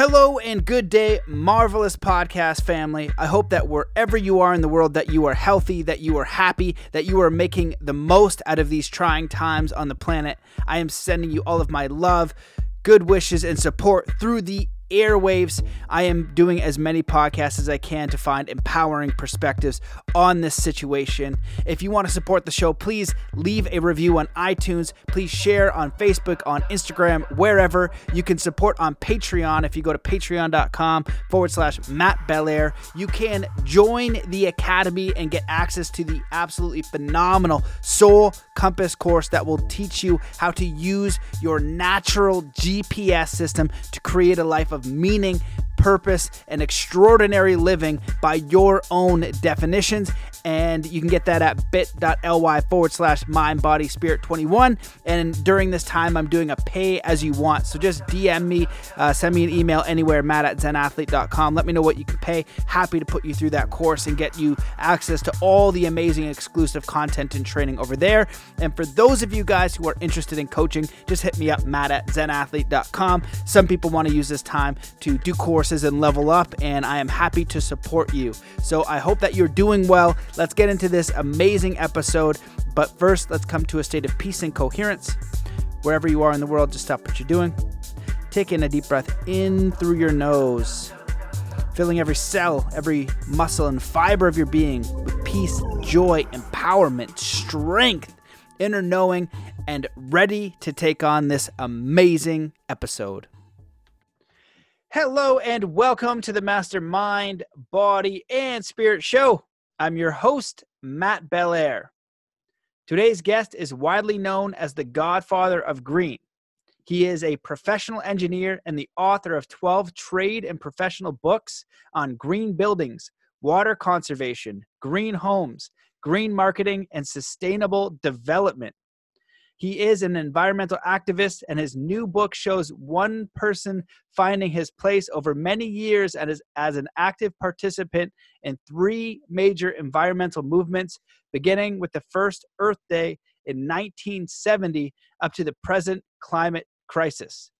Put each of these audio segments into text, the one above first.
Hello and good day, marvelous podcast family. I hope that wherever you are in the world, that you are healthy, that you are happy, that you are making the most out of these trying times on the planet. I am sending you all of my love, good wishes, and support through the airwaves. I am doing as many podcasts as I can to find empowering perspectives on this situation. If you want to support the show, please leave a review on iTunes. Please share on Facebook, on Instagram, wherever. You can support on Patreon if you go to patreon.com/Matt Belair. You can join the Academy and get access to the absolutely phenomenal Soul Compass course that will teach you how to use your natural GPS system to create a life of meaning, purpose, and extraordinary living by your own definitions. And you can get that at bit.ly/mindbodyspirit21. And during this time, I'm doing a pay as you want. So just DM me, send me an email anywhere, matt@zenathlete.com. Let me know what you can pay. Happy to put you through that course and get you access to all the amazing exclusive content and training over there. And for those of you guys who are interested in coaching, just hit me up, matt@zenathlete.com. Some people want to use this time to do courses and level up, and I am happy to support you. So I hope that you're doing well. Let's get into this amazing episode, but first let's come to a state of peace and coherence. Wherever you are in the world, just stop what you're doing. Take in a deep breath in through your nose, filling every cell, every muscle and fiber of your being with peace, joy, empowerment, strength, inner knowing, and ready to take on this amazing episode. Hello and welcome to the Mastermind, Body, and Spirit Show. I'm your host, Matt Belair. Today's guest is widely known as the Godfather of Green. He is a professional engineer and the author of 12 trade and professional books on green buildings, water conservation, green homes, green marketing, and sustainable development. He is an environmental activist, and his new book shows one person finding his place over many years as an active participant in three major environmental movements, beginning with the first Earth Day in 1970 up to the present climate crisis.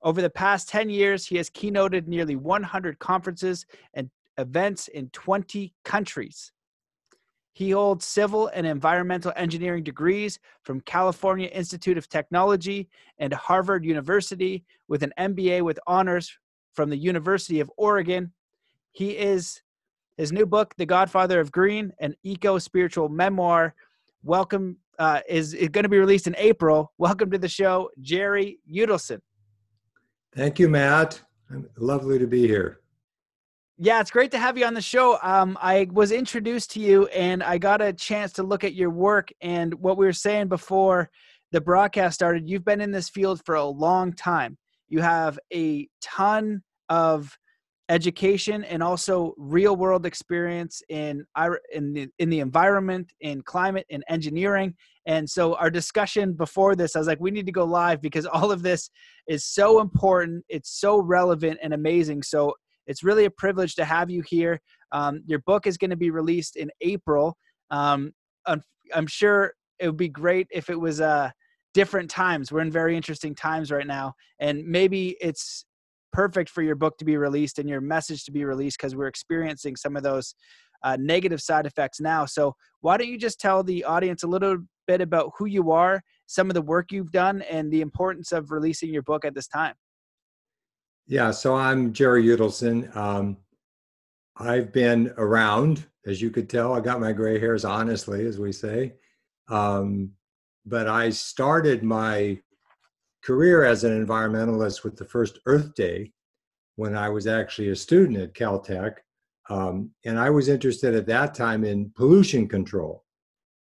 Over the past 10 years, he has keynoted nearly 100 conferences and events in 20 countries. He holds civil and environmental engineering degrees from California Institute of Technology and Harvard University, with an MBA with honors from the University of Oregon. His new book, The Godfather of Green, an eco-spiritual memoir, is going to be released in April. Welcome to the show, Jerry Udelson. Thank you, Matt. Lovely to be here. Yeah, it's great to have you on the show. I was introduced to you and I got a chance to look at your work, and what we were saying before the broadcast started, you've been in this field for a long time. You have a ton of education and also real world experience in the environment, in climate, in engineering. And so our discussion before this, I was like, we need to go live because all of this is so important. It's so relevant and amazing. So it's really a privilege to have you here. Your book is going to be released in April. I'm sure it would be great if it was different times. We're in very interesting times right now. And maybe it's perfect for your book to be released and your message to be released because we're experiencing some of those negative side effects now. So why don't you just tell the audience a little bit about who you are, some of the work you've done, and the importance of releasing your book at this time? Yeah, so I'm Jerry Udelson. I've been around, as you could tell. I got my gray hairs honestly, as we say. But I started my career as an environmentalist with the first Earth Day when I was actually a student at Caltech. And I was interested at that time in pollution control.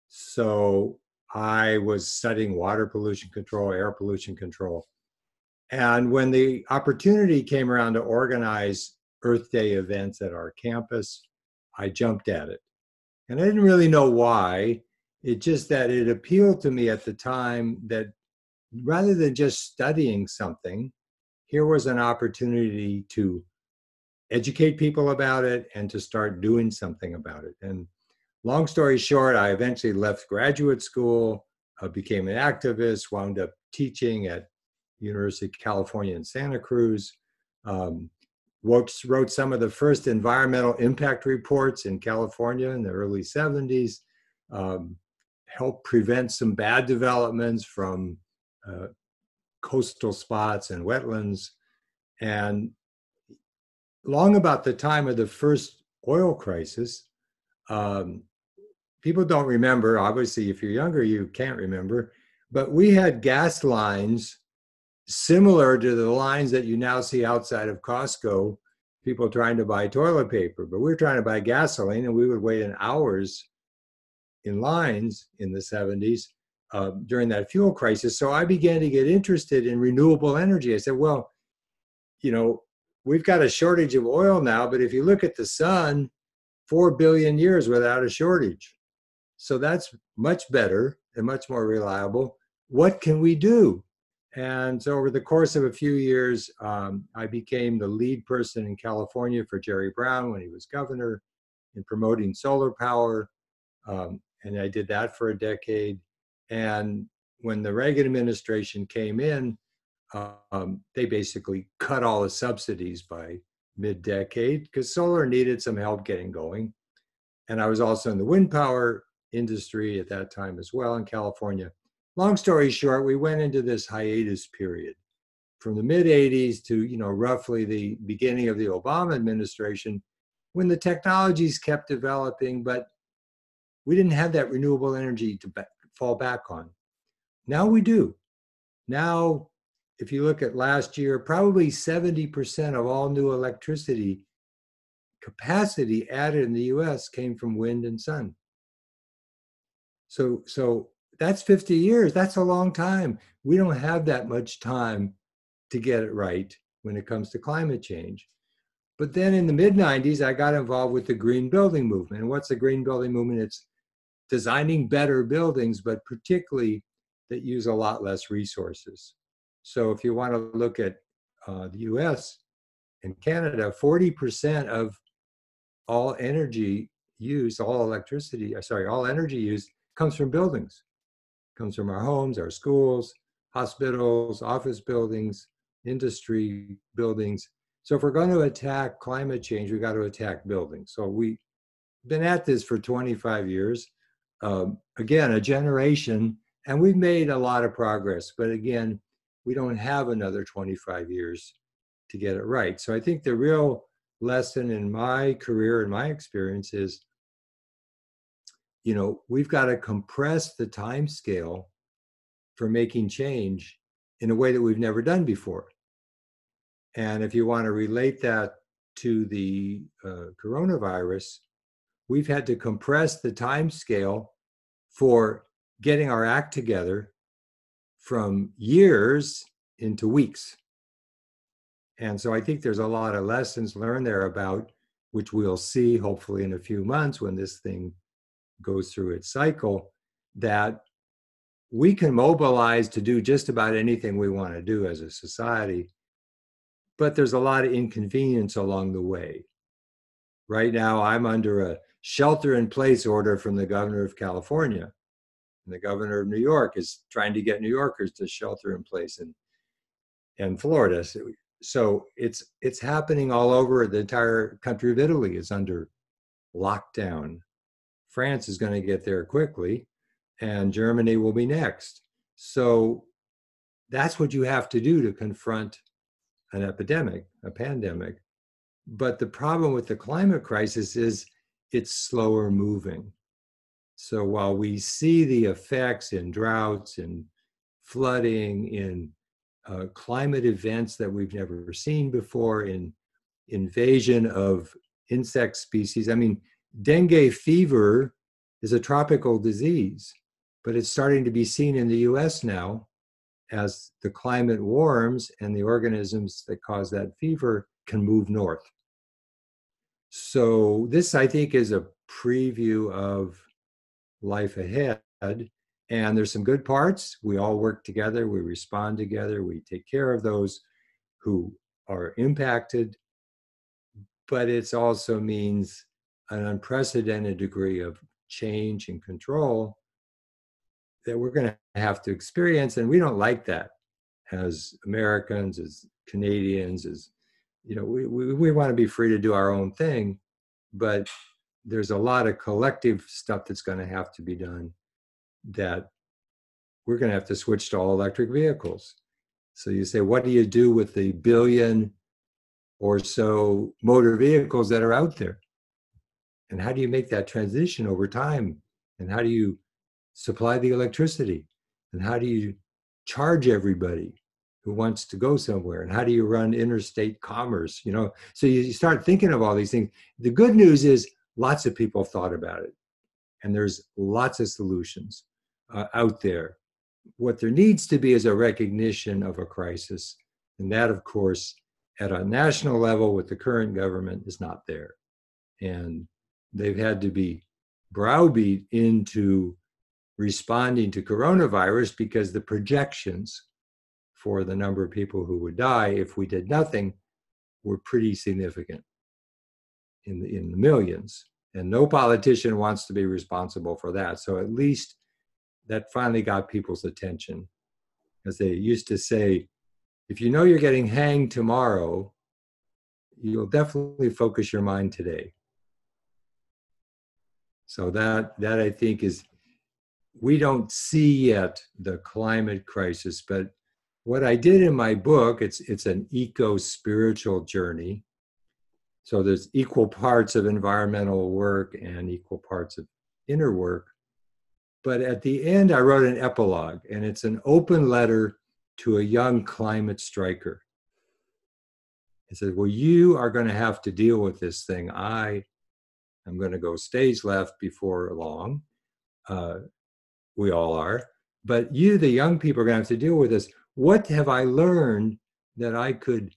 So I was studying water pollution control, air pollution control. And when the opportunity came around to organize Earth Day events at our campus, I jumped at it. And I didn't really know why. It's just that it appealed to me at the time that rather than just studying something, here was an opportunity to educate people about it and to start doing something about it. And long story short, I eventually left graduate school, became an activist, wound up teaching at University of California in Santa Cruz, wrote some of the first environmental impact reports in California in the early 70s, helped prevent some bad developments from coastal spots and wetlands. And long about the time of the first oil crisis, people don't remember, obviously if you're younger you can't remember, but we had gas lines similar to the lines that you now see outside of Costco, people trying to buy toilet paper, but we were trying to buy gasoline and we would wait in hours in lines in the 70s during that fuel crisis. So I began to get interested in renewable energy. I said, well, you know, we've got a shortage of oil now, but if you look at the sun, 4 billion years without a shortage. So that's much better and much more reliable. What can we do? And so over the course of a few years, I became the lead person in California for Jerry Brown when he was governor in promoting solar power. And I did that for a decade. And when the Reagan administration came in, they basically cut all the subsidies by mid-decade because solar needed some help getting going. And I was also in the wind power industry at that time as well in California. Long story short, we went into this hiatus period from the mid-80s to, you know, roughly the beginning of the Obama administration when the technologies kept developing, but we didn't have that renewable energy to fall back on. Now we do. Now, if you look at last year, probably 70% of all new electricity capacity added in the US came from wind and sun. So that's 50 years, that's a long time. We don't have that much time to get it right when it comes to climate change. But then in the mid 90s, I got involved with the green building movement. And what's the green building movement? It's designing better buildings, but particularly that use a lot less resources. So if you want to look at the US and Canada, 40% of all energy use, all energy use comes from buildings. Comes from our homes, our schools, hospitals, office buildings, industry buildings. So if we're going to attack climate change, we've got to attack buildings. So we've been at this for 25 years, again, a generation, and we've made a lot of progress. But again, we don't have another 25 years to get it right. So I think the real lesson in my career and my experience is, you know, we've got to compress the time scale for making change in a way that we've never done before. And if you want to relate that to the coronavirus, we've had to compress the time scale for getting our act together from years into weeks. And so I think there's a lot of lessons learned there about, which we'll see hopefully in a few months when this thing goes through its cycle, that we can mobilize to do just about anything we want to do as a society, but there's a lot of inconvenience along the way. Right now, I'm under a shelter-in-place order from the governor of California. And the governor of New York is trying to get New Yorkers to shelter in place in Florida. So it's happening all over. The entire country of Italy is under lockdown. France is going to get there quickly, and Germany will be next. So that's what you have to do to confront an epidemic, a pandemic. But the problem with the climate crisis is it's slower moving. So while we see the effects in droughts and flooding, in climate events that we've never seen before, in invasion of insect species, I mean, dengue fever is a tropical disease, but it's starting to be seen in the US now as the climate warms and the organisms that cause that fever can move north. So this, I think, is a preview of life ahead. And there's some good parts. We all work together, we respond together, we take care of those who are impacted, but it also means an unprecedented degree of change and control that we're going to have to experience. And we don't like that as Americans, as Canadians, as you know, we want to be free to do our own thing, but there's a lot of collective stuff that's going to have to be done, that we're going to have to switch to all electric vehicles. So you say, what do you do with the billion or so motor vehicles that are out there? And how do you make that transition over time? And how do you supply the electricity? And how do you charge everybody who wants to go somewhere? And how do you run interstate commerce? You know, so you start thinking of all these things. The good news is lots of people thought about it, and there's lots of solutions out there. What there needs to be is a recognition of a crisis, and that, of course, at a national level with the current government is not there. And they've had to be browbeat into responding to coronavirus because the projections for the number of people who would die if we did nothing were pretty significant, in the millions. And no politician wants to be responsible for that. So at least that finally got people's attention. As they used to say, if you know you're getting hanged tomorrow, you'll definitely focus your mind today. So that I think is, we don't see yet the climate crisis, but what I did in my book, it's an eco-spiritual journey. So there's equal parts of environmental work and equal parts of inner work. But at the end, I wrote an epilogue, and it's an open letter to a young climate striker. It says, well, you are going to have to deal with this thing. I am going to go stage left before long. We all are. But you, the young people, are going to have to deal with this. What have I learned that I could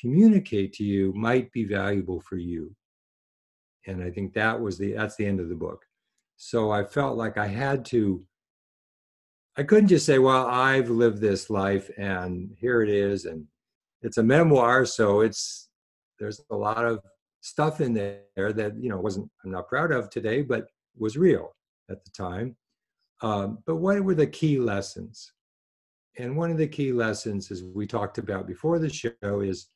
communicate to you might be valuable for you? And I think that's the end of the book. So I felt like I couldn't just say, well, I've lived this life and here it is. And it's a memoir, so there's a lot of stuff in there that, you know, I'm not proud of today, but was real at the time. But what were the key lessons? And one of the key lessons, as we talked about before the show, is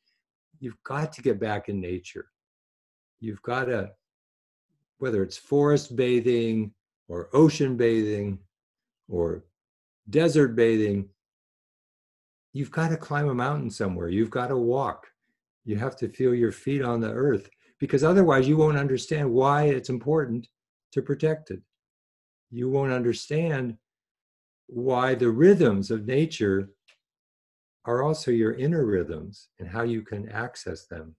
you've got to get back in nature. You've got to, whether it's forest bathing or ocean bathing or desert bathing, you've got to climb a mountain somewhere. You've got to walk. You have to feel your feet on the earth, because otherwise you won't understand why it's important to protect it. You won't understand why the rhythms of nature are also your inner rhythms and how you can access them.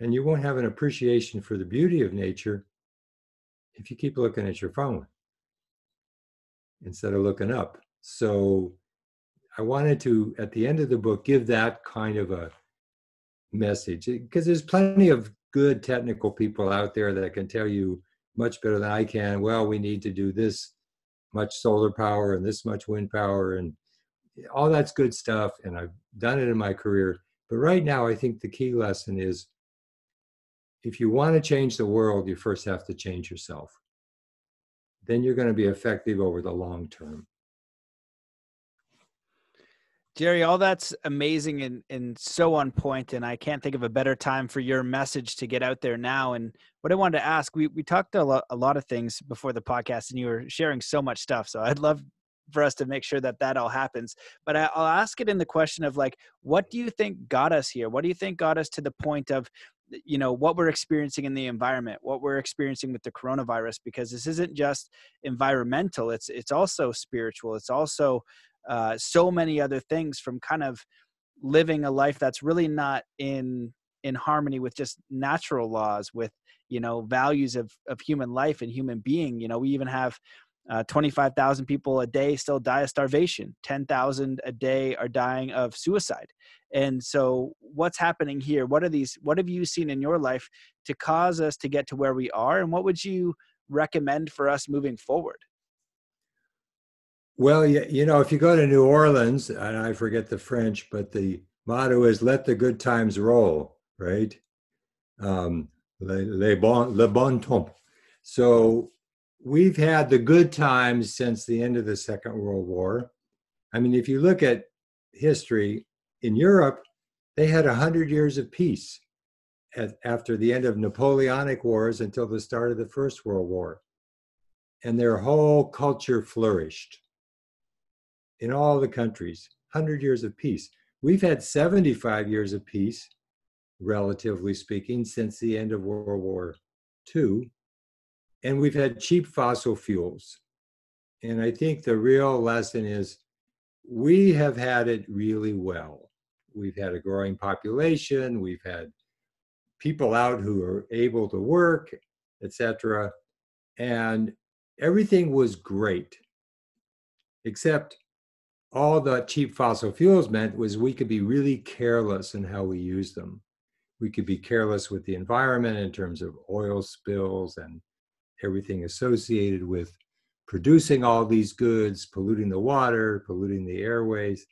And you won't have an appreciation for the beauty of nature if you keep looking at your phone instead of looking up. So I wanted to, at the end of the book, give that kind of a message, because there's plenty of good technical people out there that can tell you much better than I can, well, we need to do this much solar power and this much wind power, and all that's good stuff, and I've done it in my career. But right now, I think the key lesson is, if you want to change the world, you first have to change yourself. Then you're going to be effective over the long term. Jerry, all that's amazing and so on point, and I can't think of a better time for your message to get out there now. And what I wanted to ask, we talked a lot of things before the podcast, and you were sharing so much stuff, so I'd love for us to make sure that all happens. But I'll ask it in the question of, like, what do you think got us here? What do you think got us to the point of, you know, what we're experiencing in the environment, what we're experiencing with the coronavirus? Because this isn't just environmental, it's also spiritual, it's also so many other things, from kind of living a life that's really not in harmony with just natural laws, with, you know, values of human life and human being. You know, we even have 25,000 people a day still die of starvation. 10,000 a day are dying of suicide. And so what's happening here? What have you seen in your life to cause us to get to where we are? And what would you recommend for us moving forward? Well, you know, if you go to New Orleans, and I forget the French, but the motto is let the good times roll, right? Le bon temps. So we've had the good times since the end of the Second World War. I mean, if you look at history in Europe, They had 100 years of peace after the end of Napoleonic Wars until the start of the First World War. And their whole culture flourished in all the countries, 100 years of peace. We've had 75 years of peace, relatively speaking, since the end of World War II. And we've had cheap fossil fuels. And I think the real lesson is we have had it really well. We've had a growing population. We've had people out who are able to work, etc. And everything was great, except all the cheap fossil fuels meant was we could be really careless in how we use them. We could be careless with the environment in terms of oil spills and everything associated with producing all these goods, polluting the water, polluting the airways,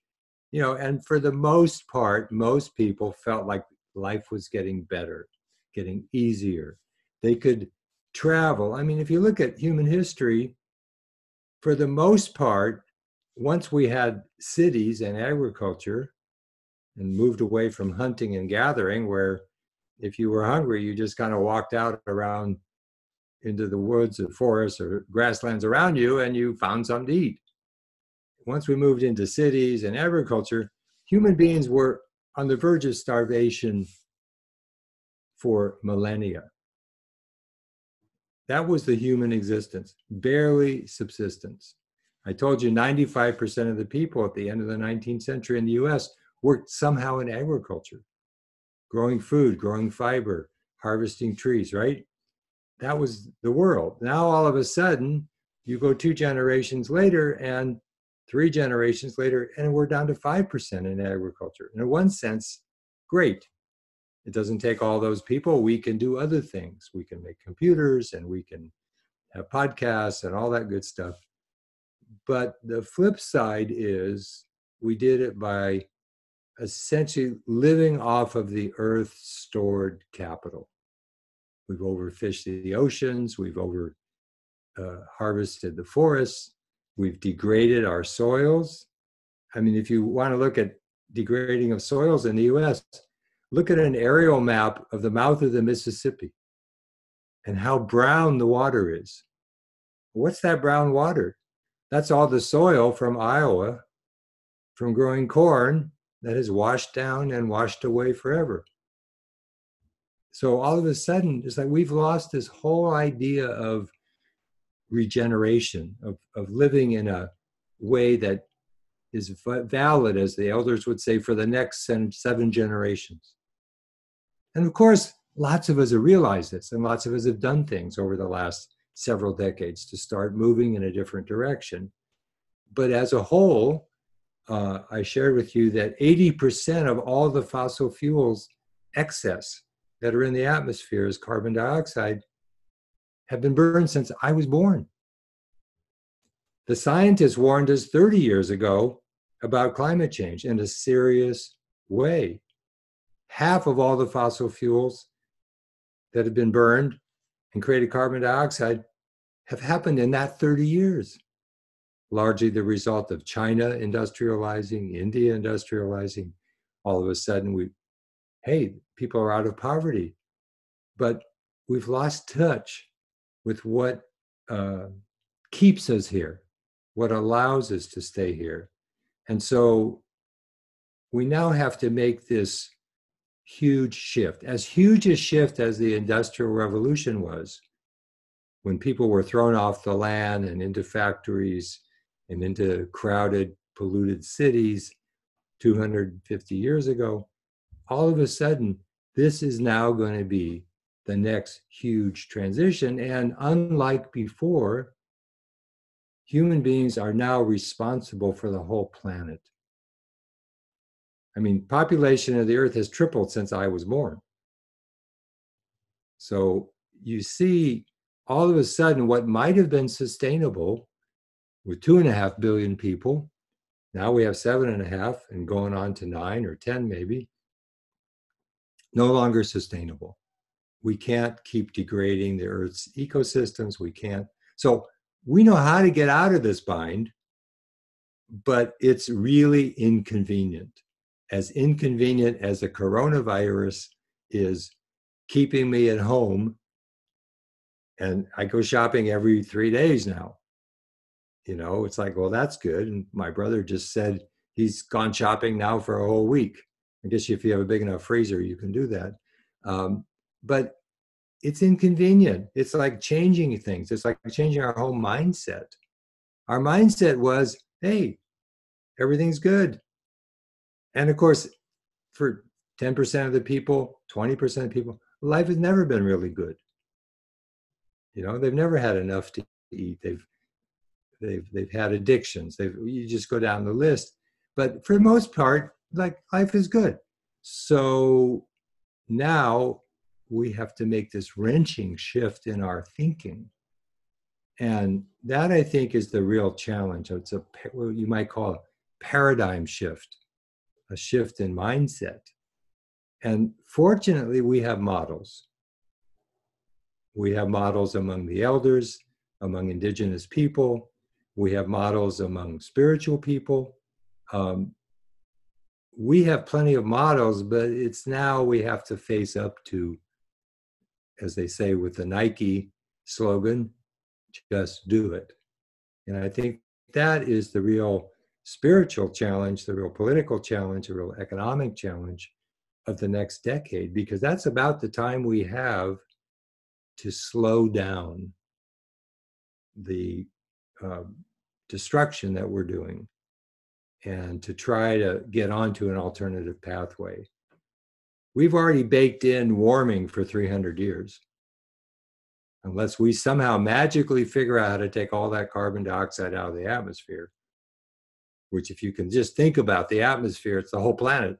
you know, and for the most part, most people felt like life was getting better, getting easier. They could travel. I mean, if you look at human history, for the most part, once we had cities and agriculture and moved away from hunting and gathering, where if you were hungry, you just kind of walked out around into the woods or forests or grasslands around you and you found something to eat. Once we moved into cities and agriculture, human beings were on the verge of starvation for millennia. That was the human existence, barely subsistence. I told you 95% of the people at the end of the 19th century in the US worked somehow in agriculture, growing food, growing fiber, harvesting trees, right? That was the world. Now all of a sudden, you go two generations later and three generations later, and we're down to 5% in agriculture. And in one sense, great. It doesn't take all those people. We can do other things. We can make computers and we can have podcasts and all that good stuff. But the flip side is we did it by essentially living off of the earth's stored capital. We've overfished the oceans. We've over-harvested the forests. We've degraded our soils. I mean, if you want to look at degrading of soils in the US, look at an aerial map of the mouth of the Mississippi and how brown the water is. What's that brown water? That's all the soil from Iowa, from growing corn, that is washed down and washed away forever. So all of a sudden, it's like we've lost this whole idea of regeneration, of living in a way that is valid, as the elders would say, for the next seven generations. And of course, lots of us have realized this, and lots of us have done things over the last several decades to start moving in a different direction. But as a whole, I shared with you that 80% of all the fossil fuels excess that are in the atmosphere as carbon dioxide have been burned since I was born. The scientists warned us 30 years ago about climate change in a serious way. Half of all the fossil fuels that have been burned and created carbon dioxide have happened in that 30 years, largely the result of China industrializing, India industrializing. All of a sudden, hey, people are out of poverty, but we've lost touch with what keeps us here, what allows us to stay here. And so we now have to make this huge shift, as huge a shift as the Industrial Revolution was, when people were thrown off the land and into factories and into crowded, polluted cities 250 years ago. All of a sudden, this is now going to be the next huge transition. And unlike before, human beings are now responsible for the whole planet. I mean, population of the Earth has tripled since I was born. So you see, all of a sudden, what might have been sustainable with 2.5 billion people, now we have 7.5 and going on to 9 or 10 maybe, no longer sustainable. We can't keep degrading the Earth's ecosystems. We can't. So we know how to get out of this bind, but it's really inconvenient. as inconvenient as the coronavirus is keeping me at home, and I go shopping every 3 days now, you know, it's like, well, that's good. And my brother just said he's gone shopping now for a whole week. I guess if you have a big enough freezer, you can do that. But it's inconvenient. It's like changing things. It's like changing our whole mindset. Our mindset was, hey, everything's good. And of course, for 10% of the people, 20% of people, life has never been really good. You know, they've never had enough to eat. They've had addictions. You just go down the list. But for the most part, like, life is good. So now we have to make this wrenching shift in our thinking. And that, I think, is the real challenge. It's a, what you might call a paradigm shift, a shift in mindset. And fortunately, we have models. We have models among the elders, among indigenous people. We have models among spiritual people. We have plenty of models, but it's now we have to face up to, as they say with the Nike slogan, just do it. And I think that is the real spiritual challenge, the real political challenge, the real economic challenge of the next decade, because that's about the time we have to slow down the destruction that we're doing, and to try to get onto an alternative pathway. We've already baked in warming for 300 years. Unless we somehow magically figure out how to take all that carbon dioxide out of the atmosphere, which if you can just think about the atmosphere, it's the whole planet.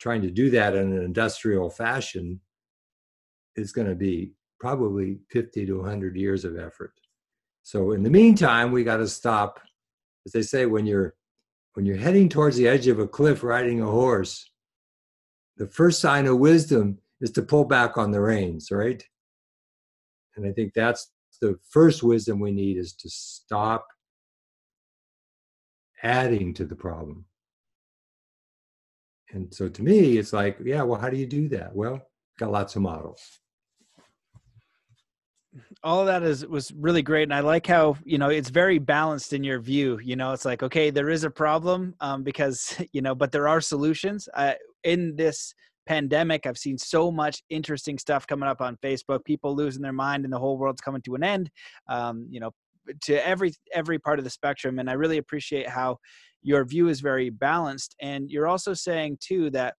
Trying to do that in an industrial fashion is going to be probably 50 to 100 years of effort. So in the meantime, we got to stop. As they say, when you're heading towards the edge of a cliff riding a horse, the first sign of wisdom is to pull back on the reins, right? And I think that's the first wisdom we need, is to stop adding to the problem. And so to me, it's like, yeah, well, how do you do that? Well, got lots of models. All of that was really great. And I like how, you know, it's very balanced in your view. You know, it's like, okay, there is a problem because, you know, but there are solutions. In this pandemic, I've seen so much interesting stuff coming up on Facebook, people losing their mind and the whole world's coming to an end, you know, to every part of the spectrum. And I really appreciate how your view is very balanced. And you're also saying too that,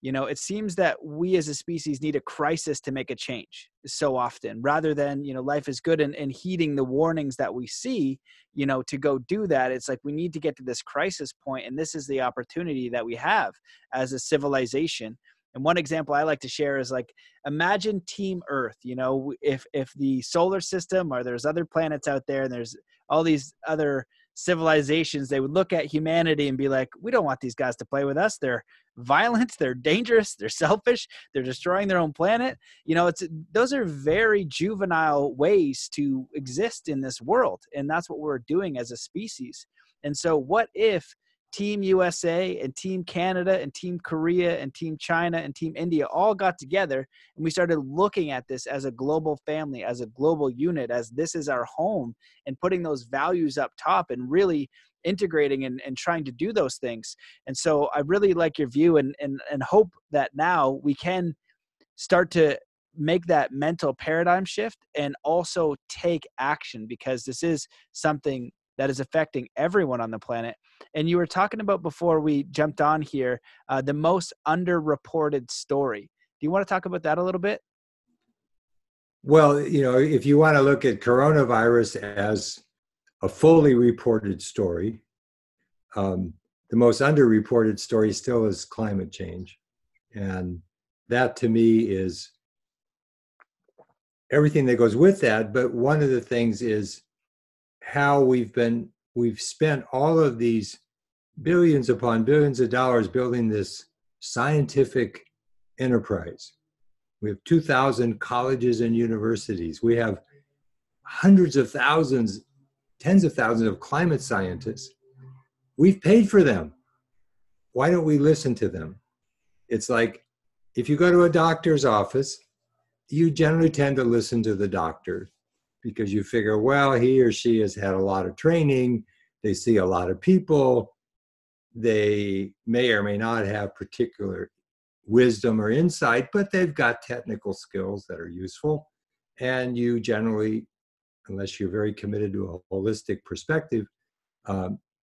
you know, it seems that we as a species need a crisis to make a change so often, rather than, you know, life is good and heeding the warnings that we see, you know, to go do that. It's like we need to get to this crisis point, and this is the opportunity that we have as a civilization. And one example I like to share is, like, imagine Team Earth. You know, if the solar system, or there's other planets out there and there's all these other civilizations, they would look at humanity and be like, we don't want these guys to play with us. They're violent, they're dangerous, they're selfish, they're destroying their own planet. You know, those are very juvenile ways to exist in this world. And that's what we're doing as a species. And so what if Team USA and Team Canada and Team Korea and Team China and Team India all got together and we started looking at this as a global family, as a global unit, as this is our home, and putting those values up top and really integrating and trying to do those things. And so I really like your view and hope that now we can start to make that mental paradigm shift and also take action, because this is something that is affecting everyone on the planet. And you were talking about, before we jumped on here, the most underreported story. Do you want to talk about that a little bit? Well, you know, if you want to look at coronavirus as a fully reported story, the most underreported story still is climate change. And that to me is everything that goes with that. But one of the things is how we've spent all of these billions upon billions of dollars building this scientific enterprise. We have 2,000 colleges and universities. We have hundreds of thousands, tens of thousands of climate scientists. We've paid for them. why don't we listen to them? It's like, if you go to a doctor's office, you generally tend to listen to the doctor because you figure, well, he or she has had a lot of training, they see a lot of people, they may or may not have particular wisdom or insight, but they've got technical skills that are useful. And you generally, unless you're very committed to a holistic perspective,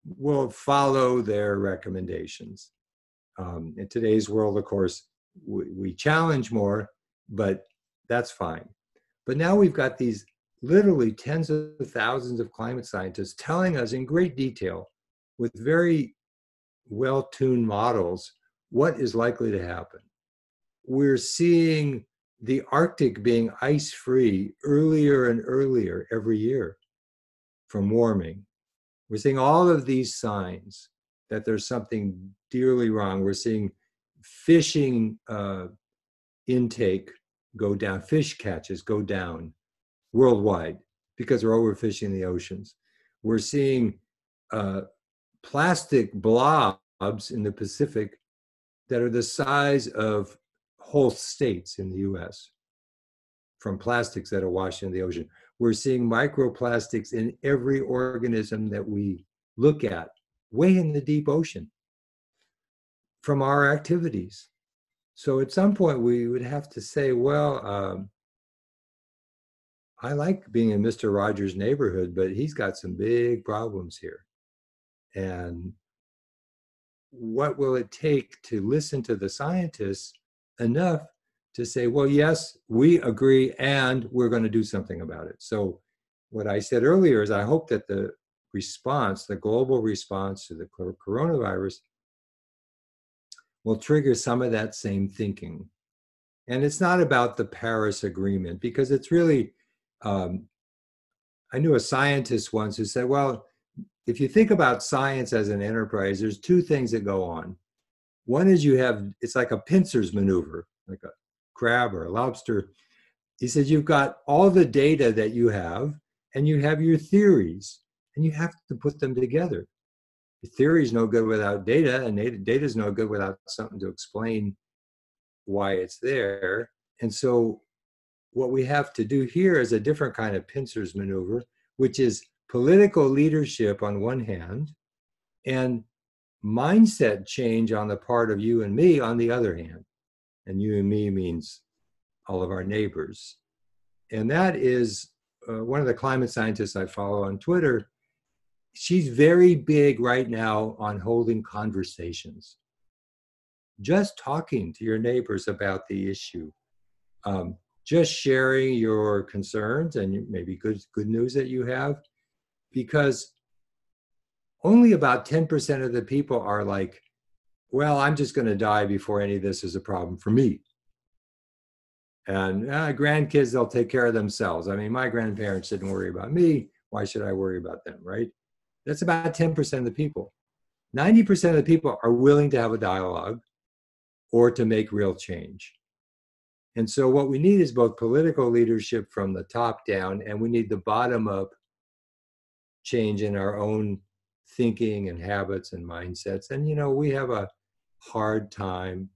will follow their recommendations. In today's world, of course, we challenge more, but that's fine. But now we've got these literally tens of thousands of climate scientists telling us in great detail with very well-tuned models what is likely to happen. We're seeing the Arctic being ice-free earlier and earlier every year from warming. We're seeing all of these signs that there's something dearly wrong. We're seeing fishing intake go down, fish catches go down worldwide because we're overfishing the oceans. We're seeing plastic blobs in the Pacific that are the size of whole states in the US from plastics that are washed in the ocean. We're seeing microplastics in every organism that we look at, way in the deep ocean from our activities. So at some point we would have to say, well, I like being in Mr. Rogers' neighborhood, but he's got some big problems here. And what will it take to listen to the scientists enough to say, well, yes, we agree, and we're going to do something about it? So what I said earlier is I hope that the response, the global response to the coronavirus will trigger some of that same thinking. And it's not about the Paris Agreement, because it's really, I knew a scientist once who said, well, if you think about science as an enterprise, there's two things that go on. One is you have, it's like a pincer's maneuver, like a crab or a lobster. He says you've got all the data that you have, and you have your theories, and you have to put them together. The theory's no good without data, and data's no good without something to explain why it's there. And so what we have to do here is a different kind of pincer's maneuver, which is political leadership on one hand, and mindset change on the part of you and me on the other hand. And you and me means all of our neighbors. And that is one of the climate scientists I follow on Twitter. She's very big right now on holding conversations. Just talking to your neighbors about the issue. Just sharing your concerns and maybe good news that you have. Because only about 10% of the people are like, well, I'm just going to die before any of this is a problem for me. And grandkids, they'll take care of themselves. I mean, my grandparents didn't worry about me. Why should I worry about them, right? That's about 10% of the people. 90% of the people are willing to have a dialogue or to make real change. And so what we need is both political leadership from the top down, and we need the bottom up change in our own thinking and habits and mindsets. And, you know, we have a hard time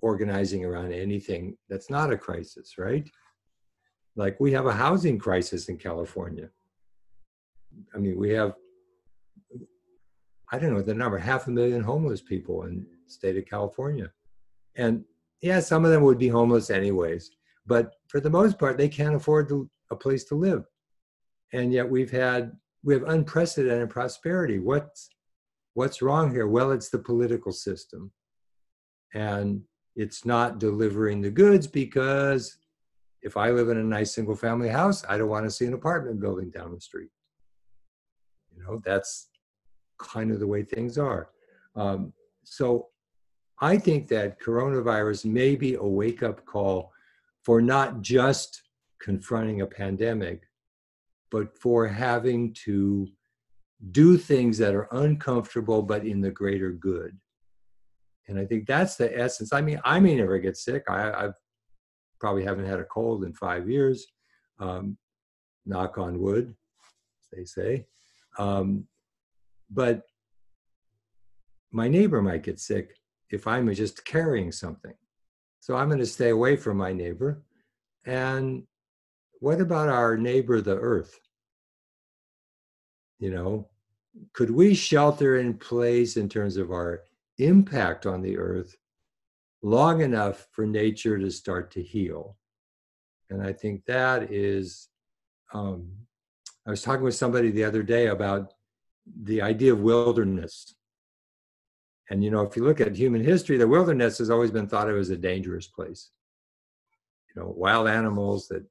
organizing around anything that's not a crisis, right? Like we have a housing crisis in California. I mean, we have, I don't know the number, 500,000 homeless people in the state of California. And yeah, some of them would be homeless anyways, but for the most part, they can't afford a place to live. And yet we have unprecedented prosperity. What's wrong here? Well, it's the political system. And it's not delivering the goods, because if I live in a nice single family house, I don't want to see an apartment building down the street. You know, that's kind of the way things are. So I think that coronavirus may be a wake-up call for not just confronting a pandemic, but for having to do things that are uncomfortable, but in the greater good. And I think that's the essence. I mean, I may never get sick. I probably haven't had a cold in 5 years, knock on wood, as they say. But my neighbor might get sick if I'm just carrying something. So I'm going to stay away from my neighbor. And what about our neighbor, the Earth? You know, could we shelter in place in terms of our impact on the Earth long enough for nature to start to heal? And I think that is, I was talking with somebody the other day about the idea of wilderness. And, you know, if you look at human history, the wilderness has always been thought of as a dangerous place. You know, wild animals that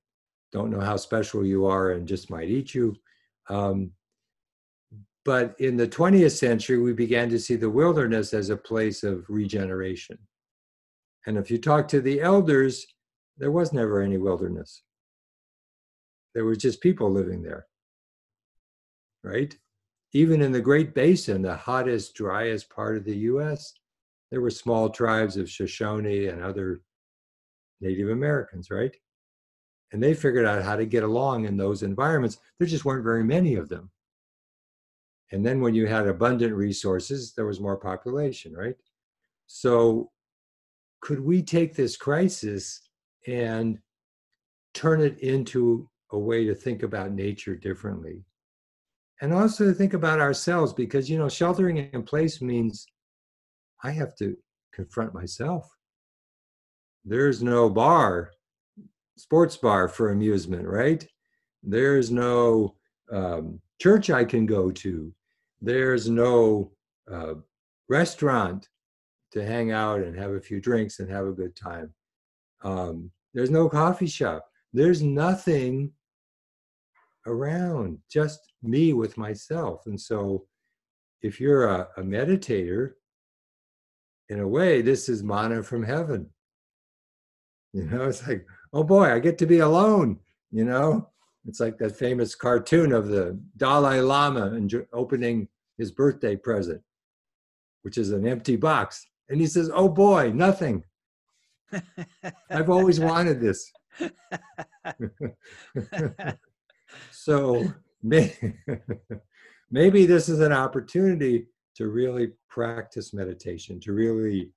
don't know how special you are and just might eat you. But in the 20th century, we began to see the wilderness as a place of regeneration. And if you talk to the elders, there was never any wilderness. There was just people living there, right? Even in the Great Basin, the hottest, driest part of the US, there were small tribes of Shoshone and other Native Americans, right? And they figured out how to get along in those environments. There just weren't very many of them. And then when you had abundant resources, there was more population, right? So could we take this crisis and turn it into a way to think about nature differently? And also to think about ourselves, because, you know, sheltering in place means I have to confront myself. There's no bar, sports bar for amusement, right? There's no church I can go to. There's no restaurant to hang out and have a few drinks and have a good time. There's no coffee shop. There's nothing around, just me with myself. And so if you're a meditator, in a way, this is manna from heaven. You know, it's like, oh boy, I get to be alone, you know? It's like that famous cartoon of the Dalai Lama opening his birthday present, which is an empty box. And he says, oh boy, nothing. I've always wanted this. So maybe this is an opportunity to really practice meditation, to really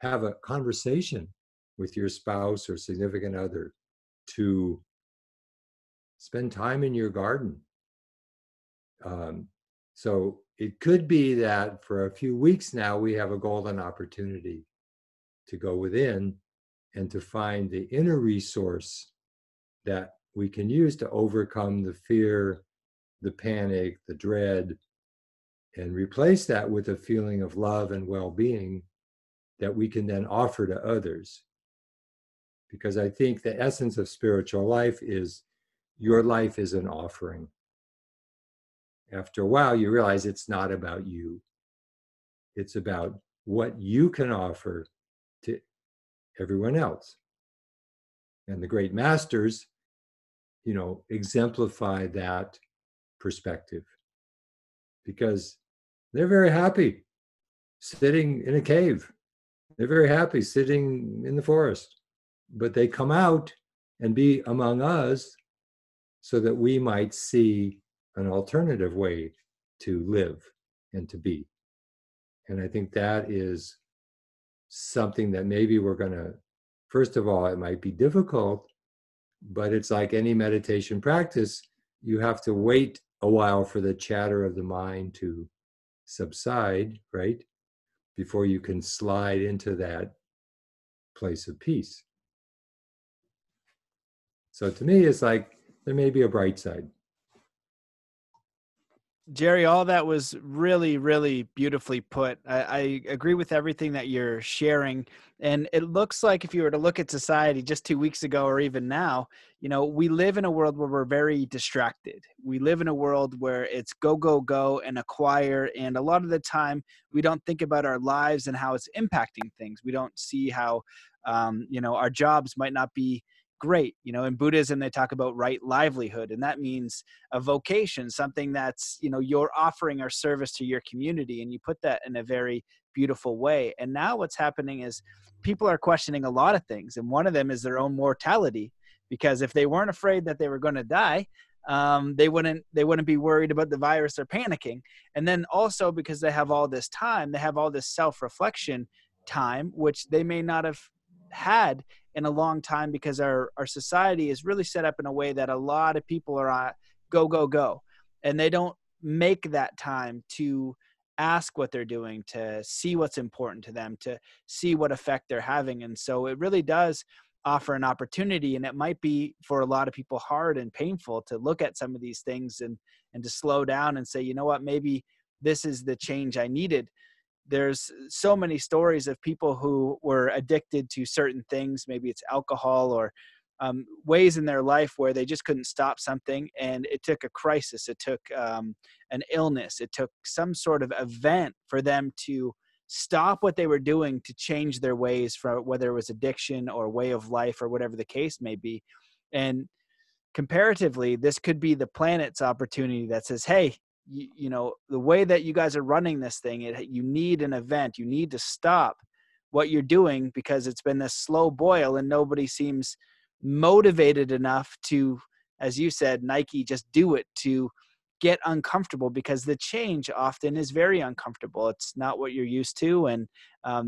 have a conversation with your spouse or significant other, to spend time in your garden. So it could be that for a few weeks now, we have a golden opportunity to go within and to find the inner resource that we can use to overcome the fear, the panic, the dread, and replace that with a feeling of love and well-being that we can then offer to others. Because I think the essence of spiritual life is your life is an offering. After a while, you realize it's not about you. It's about what you can offer to everyone else. And the great masters, you know, exemplify that perspective, because they're very happy sitting in a cave. They're very happy sitting in the forest, but they come out and be among us so that we might see an alternative way to live and to be. And I think that is something that maybe we're going to, first of all, it might be difficult, but it's like any meditation practice, you have to wait a while for the chatter of the mind to subside, right? Before you can slide into that place of peace. So to me, it's like, there may be a bright side. Jerry, all that was really, really beautifully put. I agree with everything that you're sharing. And it looks like if you were to look at society just 2 weeks ago or even now, you know, we live in a world where we're very distracted. We live in a world where it's go, go, go and acquire. And a lot of the time, we don't think about our lives and how it's impacting things. We don't see how, you know, our jobs might not be great. You know, in Buddhism, they talk about right livelihood, and that means a vocation, something that's, you know, you're offering or service to your community. And you put that in a very beautiful way. And now what's happening is people are questioning a lot of things. And one of them is their own mortality, because if they weren't afraid that they were going to die, They wouldn't be worried about the virus or panicking. And then also because they have all this time, they have all this self-reflection time, which they may not have had in a long time, because our society is really set up in a way that a lot of people are on go, go, go. And they don't make that time to ask what they're doing, to see what's important to them, to see what effect they're having. And so it really does offer an opportunity, and it might be for a lot of people hard and painful to look at some of these things and to slow down and say, you know what, maybe this is the change I needed. There's so many stories of people who were addicted to certain things, maybe it's alcohol or ways in their life where they just couldn't stop something, and it took a crisis, it took an illness, it took some sort of event for them to stop what they were doing to change their ways, from whether it was addiction or way of life or whatever the case may be. And comparatively, this could be the planet's opportunity that says, hey, you know, the way that you guys are running this thing, you need an event, you need to stop what you're doing, because it's been this slow boil and nobody seems motivated enough to, as you said, Nike, just do it, to get uncomfortable, because the change often is very uncomfortable. It's not what you're used to. And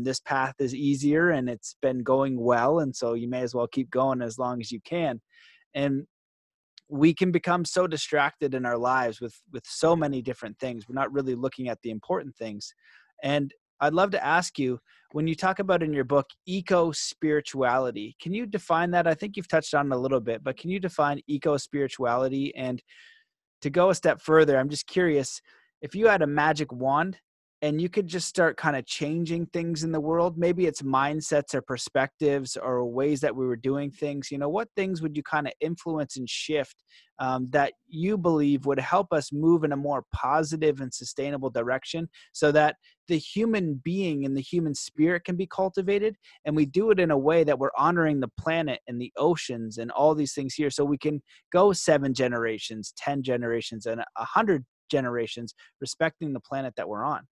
this path is easier and it's been going well. And so you may as well keep going as long as you can. And we can become so distracted in our lives with so many different things. We're not really looking at the important things. And I'd love to ask you, when you talk about in your book, eco-spirituality, can you define that? I think you've touched on it a little bit, but can you define eco-spirituality? And to go a step further, I'm just curious, if you had a magic wand and you could just start kind of changing things in the world, maybe it's mindsets or perspectives or ways that we were doing things, you know, what things would you kind of influence and shift that you believe would help us move in a more positive and sustainable direction, so that the human being and the human spirit can be cultivated, and we do it in a way that we're honoring the planet and the oceans and all these things here, so we can go 7 generations, 10 generations, and 100 generations respecting the planet that we're on?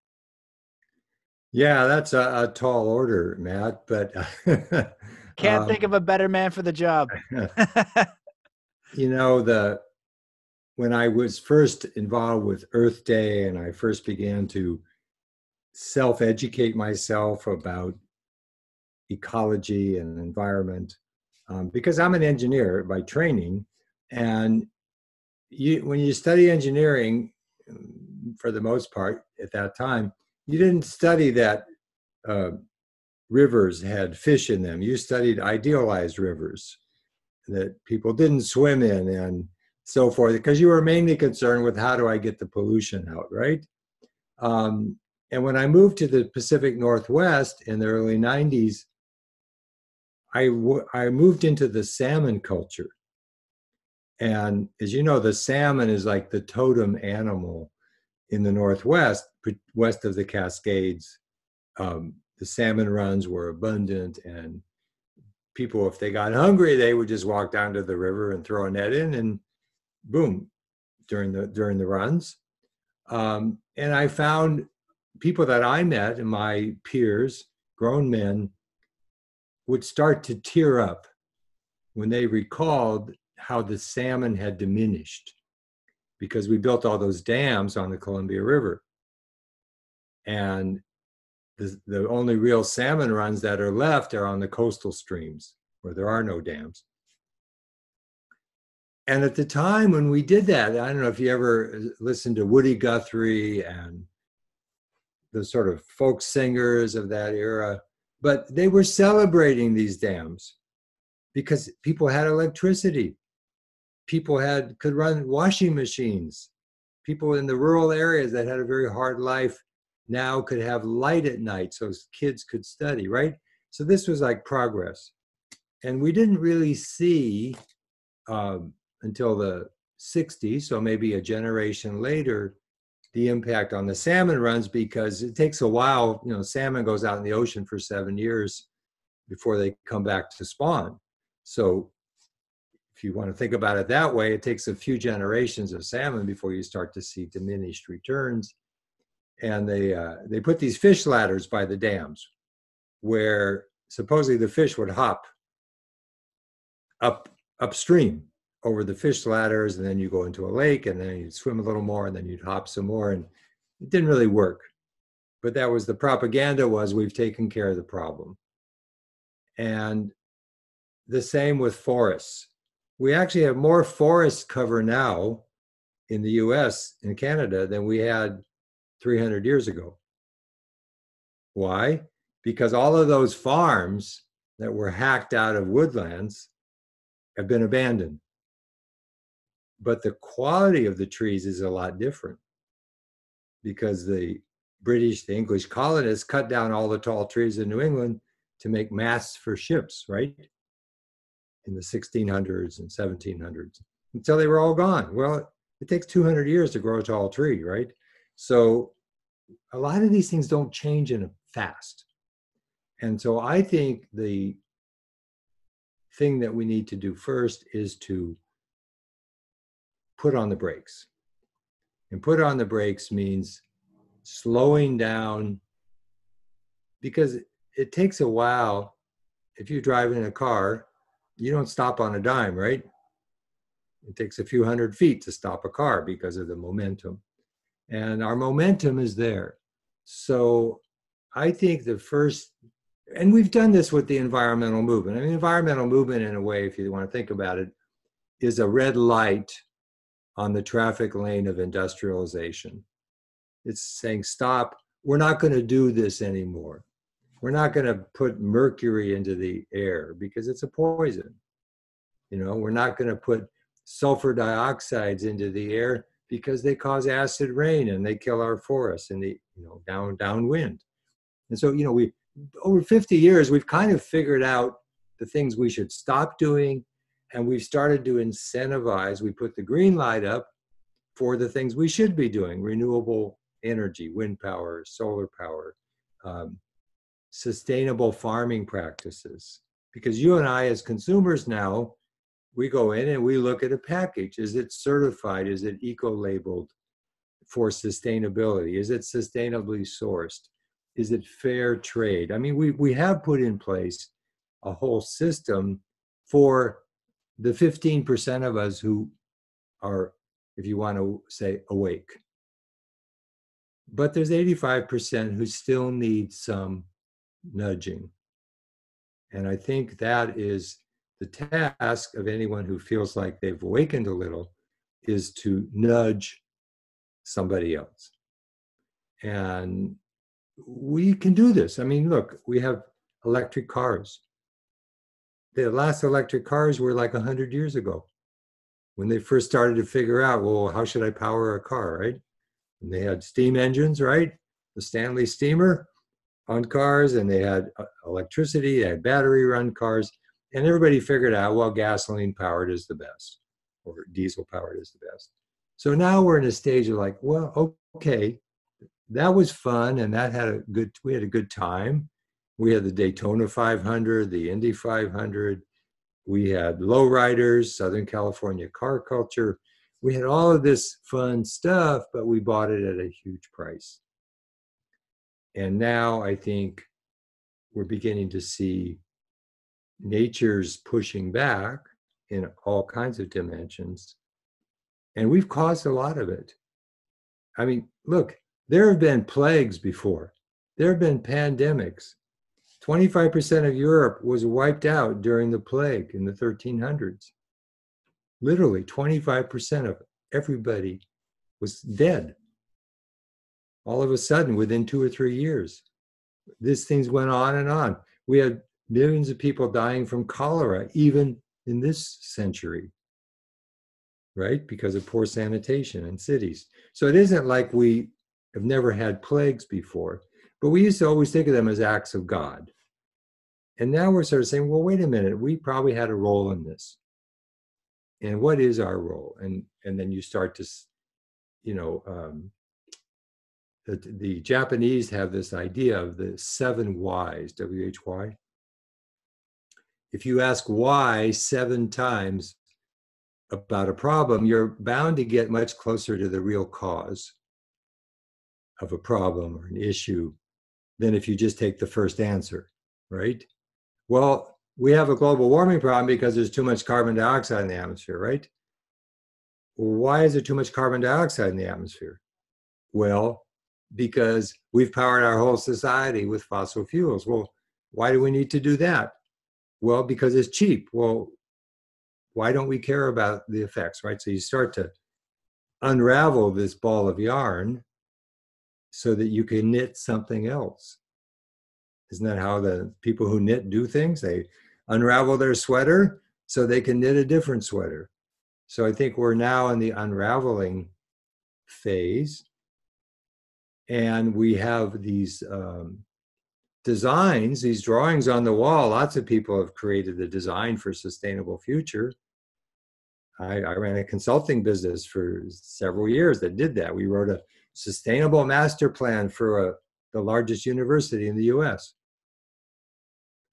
Yeah, that's a tall order, Matt, but... Can't think of a better man for the job. You know, when I was first involved with Earth Day and I first began to self-educate myself about ecology and environment, because I'm an engineer by training, and when you study engineering, for the most part at that time, you didn't study that rivers had fish in them. You studied idealized rivers that people didn't swim in and so forth, because you were mainly concerned with how do I get the pollution out, right? And when I moved to the Pacific Northwest in the early 90s, I moved into the salmon culture. And as you know, the salmon is like the totem animal in the Northwest, west of the Cascades. The salmon runs were abundant, and people, if they got hungry, they would just walk down to the river and throw a net in, and boom, during the runs. And I found people that I met, and my peers, grown men, would start to tear up when they recalled how the salmon had diminished, because we built all those dams on the Columbia River. And the only real salmon runs that are left are on the coastal streams where there are no dams. And at the time when we did that, I don't know if you ever listened to Woody Guthrie and the sort of folk singers of that era, but they were celebrating these dams because people had electricity. People could run washing machines. People in the rural areas that had a very hard life now could have light at night, so kids could study, right? So this was like progress. And we didn't really see until the 60s, so maybe a generation later, the impact on the salmon runs, because it takes a while. You know, salmon goes out in the ocean for 7 years before they come back to spawn. So if you want to think about it that way, it takes a few generations of salmon before you start to see diminished returns. And they put these fish ladders by the dams where supposedly the fish would hop upstream over the fish ladders, and then you go into a lake, and then you'd swim a little more, and then you'd hop some more, and it didn't really work. But that was the propaganda, was we've taken care of the problem. And the same with forests. We actually have more forest cover now in the US and Canada than we had 300 years ago. Why? Because all of those farms that were hacked out of woodlands have been abandoned. But the quality of the trees is a lot different, because the British, the English colonists cut down all the tall trees in New England to make masts for ships, right? In the 1600s and 1700s, until they were all gone. Well, it takes 200 years to grow a tall tree, right? So a lot of these things don't change in a fast. And so I think the thing that we need to do first is to put on the brakes. And put on the brakes means slowing down, because it takes a while. If you drive in a car, you don't stop on a dime, right? It takes a few hundred feet to stop a car because of the momentum. And our momentum is there. So I think the first, and we've done this with the environmental movement. I mean, environmental movement, in a way, if you want to think about it, is a red light on the traffic lane of industrialization. It's saying, stop, we're not going to do this anymore. We're not going to put mercury into the air because it's a poison. You know, we're not going to put sulfur dioxides into the air because they cause acid rain and they kill our forests and the, you know, downwind. And so, you know, we, over 50 years, we've kind of figured out the things we should stop doing, and we've started to incentivize. We put the green light up for the things we should be doing: renewable energy, wind power, solar power, sustainable farming practices. Because you and I, as consumers now, we go in and we look at a package. Is it certified? Is it eco-labeled for sustainability? Is it sustainably sourced? Is it fair trade? I mean, we have put in place a whole system for the 15% of us who are, if you want to say, awake. But there's 85% who still need some nudging. And I think that is the task of anyone who feels like they've awakened a little, is to nudge somebody else. And we can do this. I mean, look, we have electric cars. The last electric cars were like 100 years ago, when they first started to figure out, well, how should I power a car, right? And they had steam engines, right? The Stanley steamer on cars, and they had electricity, they had battery-run cars, and everybody figured out, well, gasoline-powered is the best, or diesel-powered is the best. So now we're in a stage of like, well, okay, that was fun, and that had we had a good time. We had the Daytona 500, the Indy 500. We had lowriders, Southern California car culture. We had all of this fun stuff, but we bought it at a huge price. And now I think we're beginning to see nature's pushing back in all kinds of dimensions. And we've caused a lot of it. I mean, look, there have been plagues before. There have been pandemics. 25% of Europe was wiped out during the plague in the 1300s. Literally, 25% of everybody was dead. All of a sudden, within 2 or 3 years, these things went on and on. We had millions of people dying from cholera, even in this century, right? Because of poor sanitation in cities. So it isn't like we have never had plagues before, but we used to always think of them as acts of God. And now we're sort of saying, well, wait a minute, we probably had a role in this. And what is our role? And then you start to, you know, the Japanese have this idea of the 7 whys, W-H-Y. If you ask why 7 times about a problem, you're bound to get much closer to the real cause of a problem or an issue than if you just take the first answer, right? Well, we have a global warming problem because there's too much carbon dioxide in the atmosphere, right? why is there too much carbon dioxide in the atmosphere? Well, because we've powered our whole society with fossil fuels. Well, why do we need to do that? Well, because it's cheap. Well, why don't we care about the effects, right? So you start to unravel this ball of yarn so that you can knit something else. Isn't that how the people who knit do things? They unravel their sweater so they can knit a different sweater. So I think we're now in the unraveling phase. And we have these designs, these drawings on the wall. Lots of people have created the design for sustainable future. I ran a consulting business for several years that did that. We wrote a sustainable master plan for the largest university in the US.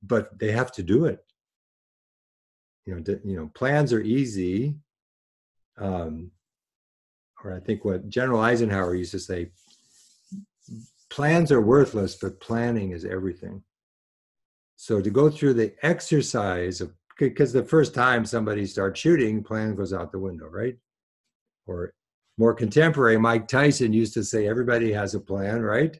But they have to do it. You know, plans are easy. Or I think what General Eisenhower used to say, plans are worthless, but planning is everything. So to go through the exercise of, because the first time somebody starts shooting, plan goes out the window, right? Or more contemporary, Mike Tyson used to say, everybody has a plan, right?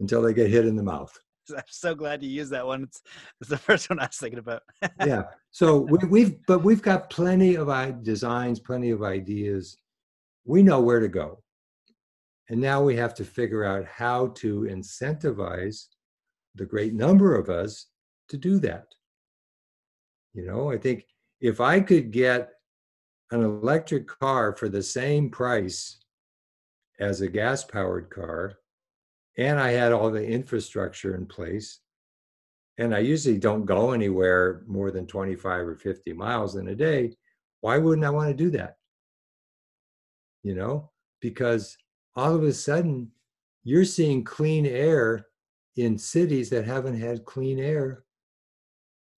Until they get hit in the mouth. I'm so glad you used that one. It's the first one I was thinking about. Yeah. So we've got plenty of designs, plenty of ideas. We know where to go. And now we have to figure out how to incentivize the great number of us to do that. You know, I think if I could get an electric car for the same price as a gas-powered car, and I had all the infrastructure in place, and I usually don't go anywhere more than 25 or 50 miles in a day, why wouldn't I want to do that? You know, because all of a sudden, you're seeing clean air in cities that haven't had clean air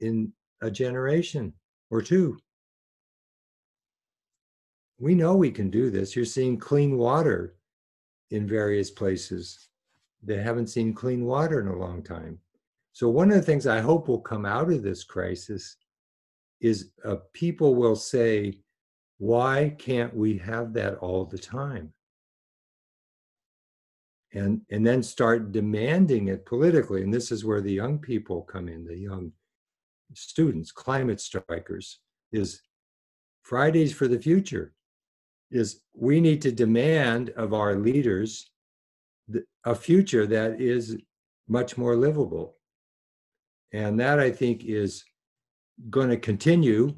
in a generation or two. We know we can do this. You're seeing clean water in various places that haven't seen clean water in a long time. So one of the things I hope will come out of this crisis is people will say, why can't we have that all the time? And then start demanding it politically. And this is where the young people come in, the young students, climate strikers, is Fridays for the Future, is we need to demand of our leaders a future that is much more livable. And that, I think, is going to continue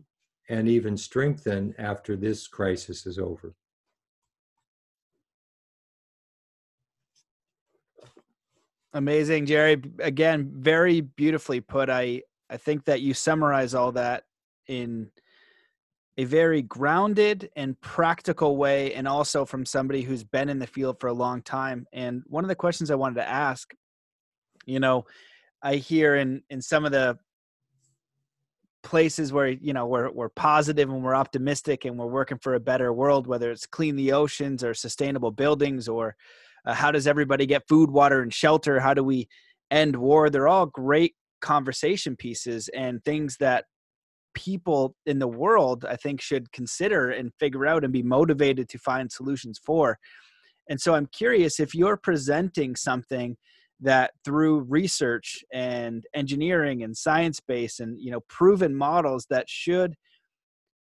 and even strengthen after this crisis is over. Amazing, Jerry. Again, very beautifully put. I think that you summarize all that in a very grounded and practical way, and also from somebody who's been in the field for a long time. And one of the questions I wanted to ask, you know, I hear in some of the places where, you know, we're positive and we're optimistic and we're working for a better world, whether it's clean the oceans or sustainable buildings or how does everybody get food, water, and shelter? How do we end war? They're all great conversation pieces and things that people in the world, I think, should consider and figure out and be motivated to find solutions for. And so I'm curious if you're presenting something that through research and engineering and science-based and, you know, proven models that should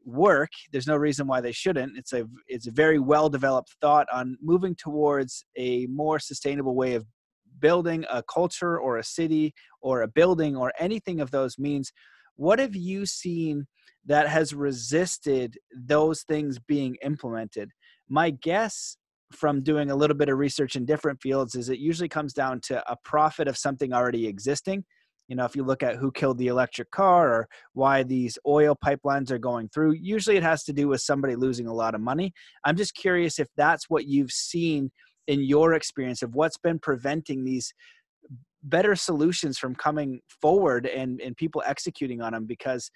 work. There's no reason why they shouldn't. It's a very well-developed thought on moving towards a more sustainable way of building a culture or a city or a building or anything of those means. What have you seen that has resisted those things being implemented? My guess from doing a little bit of research in different fields is it usually comes down to a profit of something already existing. You know, if you look at who killed the electric car or why these oil pipelines are going through, usually it has to do with somebody losing a lot of money. I'm just curious if that's what you've seen in your experience of what's been preventing these better solutions from coming forward and people executing on them. Because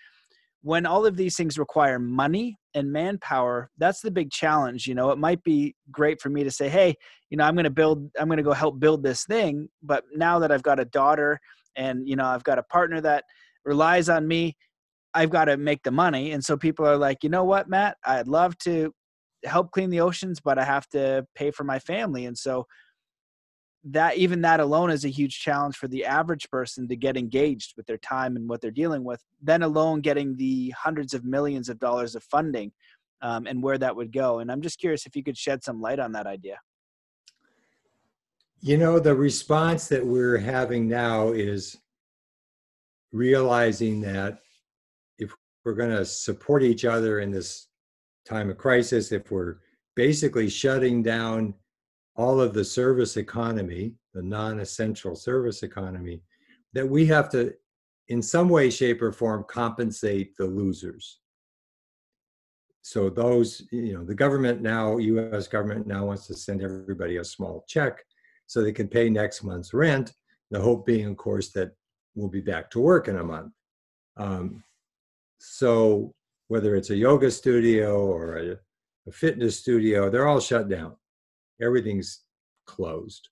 when all of these things require money and manpower, that's the big challenge. You know, it might be great for me to say, hey, you know, I'm going to go help build this thing. But now that I've got a daughter, and, you know, I've got a partner that relies on me, I've got to make the money. And so people are like, you know what, Matt, I'd love to help clean the oceans, but I have to pay for my family. And so that, even that alone is a huge challenge for the average person to get engaged with their time and what they're dealing with, then alone getting the hundreds of millions of dollars of funding and where that would go. And I'm just curious if you could shed some light on that idea. You know, the response that we're having now is realizing that if we're going to support each other in this time of crisis, if we're basically shutting down all of the service economy, the non-essential service economy, that we have to, in some way, shape, or form, compensate the losers. So those, you know, the government now, U.S. government now wants to send everybody a small check so they can pay next month's rent, the hope being, of course, that we'll be back to work in a month. So whether it's a yoga studio or a fitness studio, they're all shut down. Everything's closed.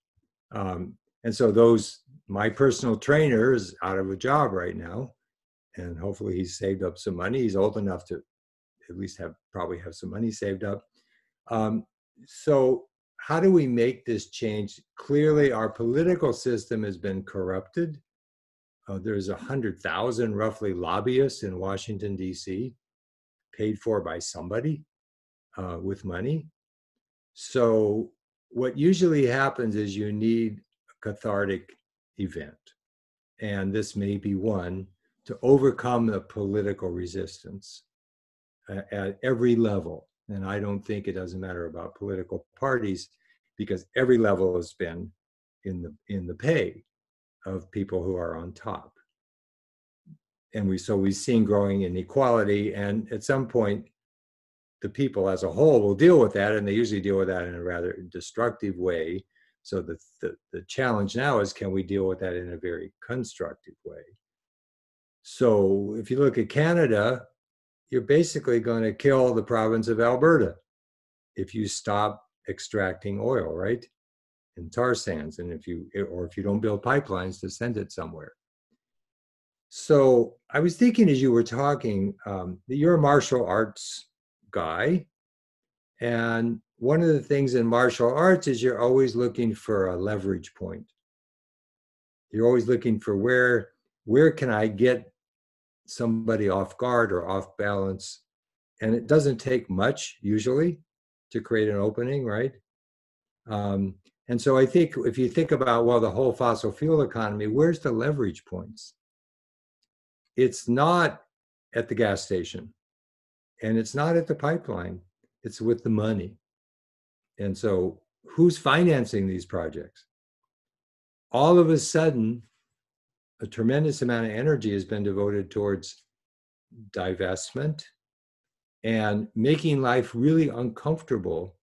And so those, my personal trainer is out of a job right now, and hopefully he's saved up some money. He's old enough to at least probably have some money saved up. So how do we make this change? Clearly, our political system has been corrupted. There's 100,000 roughly lobbyists in Washington, D.C., paid for by somebody with money. So what usually happens is you need a cathartic event, and this may be one, to overcome the political resistance at every level. And I don't think it doesn't matter about political parties, because every level has been in the pay of people who are on top. And we've seen growing inequality, and at some point, the people as a whole will deal with that, and they usually deal with that in a rather destructive way. So the challenge now is, can we deal with that in a very constructive way? So if you look at Canada, you're basically going to kill the province of Alberta if you stop extracting oil, right? And tar sands, and if you don't build pipelines to send it somewhere. So I was thinking as you were talking, that you're a martial arts guy, and one of the things in martial arts is you're always looking for a leverage point. You're always looking for where can I get somebody off guard or off balance, and it doesn't take much usually to create an opening, right? And so I think if you think about, well, the whole fossil fuel economy, where's the leverage points? It's not at the gas station. And it's not at the pipeline, it's with the money. And so who's financing these projects? All of a sudden, a tremendous amount of energy has been devoted towards divestment and making life really uncomfortable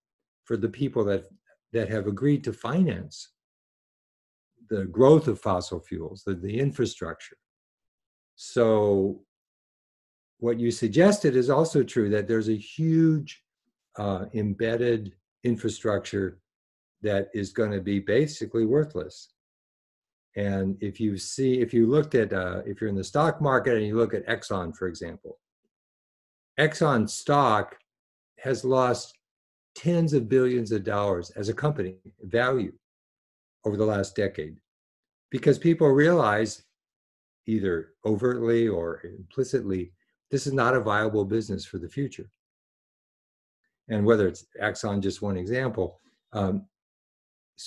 for the people that have agreed to finance the growth of fossil fuels, the infrastructure. So what you suggested is also true, that there's a huge embedded infrastructure that is going to be basically worthless. And if you're in the stock market and you look at Exxon, for example, Exxon stock has lost tens of billions of dollars as a company value over the last decade, because people realize, either overtly or implicitly, this is not a viable business for the future. And whether it's Exxon, just one example. So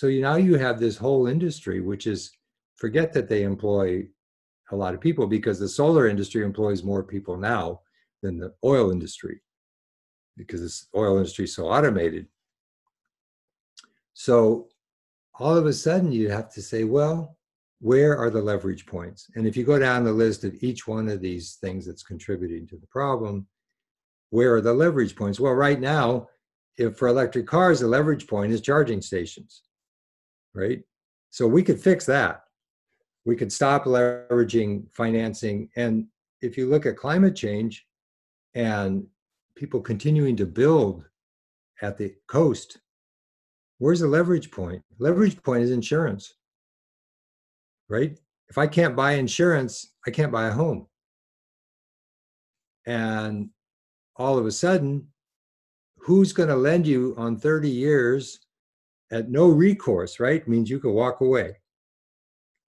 now you have this whole industry, which is, forget that they employ a lot of people, because the solar industry employs more people now than the oil industry, because the oil industry is so automated. So all of a sudden you have to say, well, where are the leverage points? And if you go down the list of each one of these things that's contributing to the problem, where are the leverage points? Well, right now, if for electric cars, the leverage point is charging stations, right? So we could fix that. We could stop leveraging financing. And if you look at climate change and people continuing to build at the coast, where's the leverage point? Leverage point is insurance. Right? If I can't buy insurance, I can't buy a home. And all of a sudden, who's going to lend you on 30 years at no recourse, right? Means you can walk away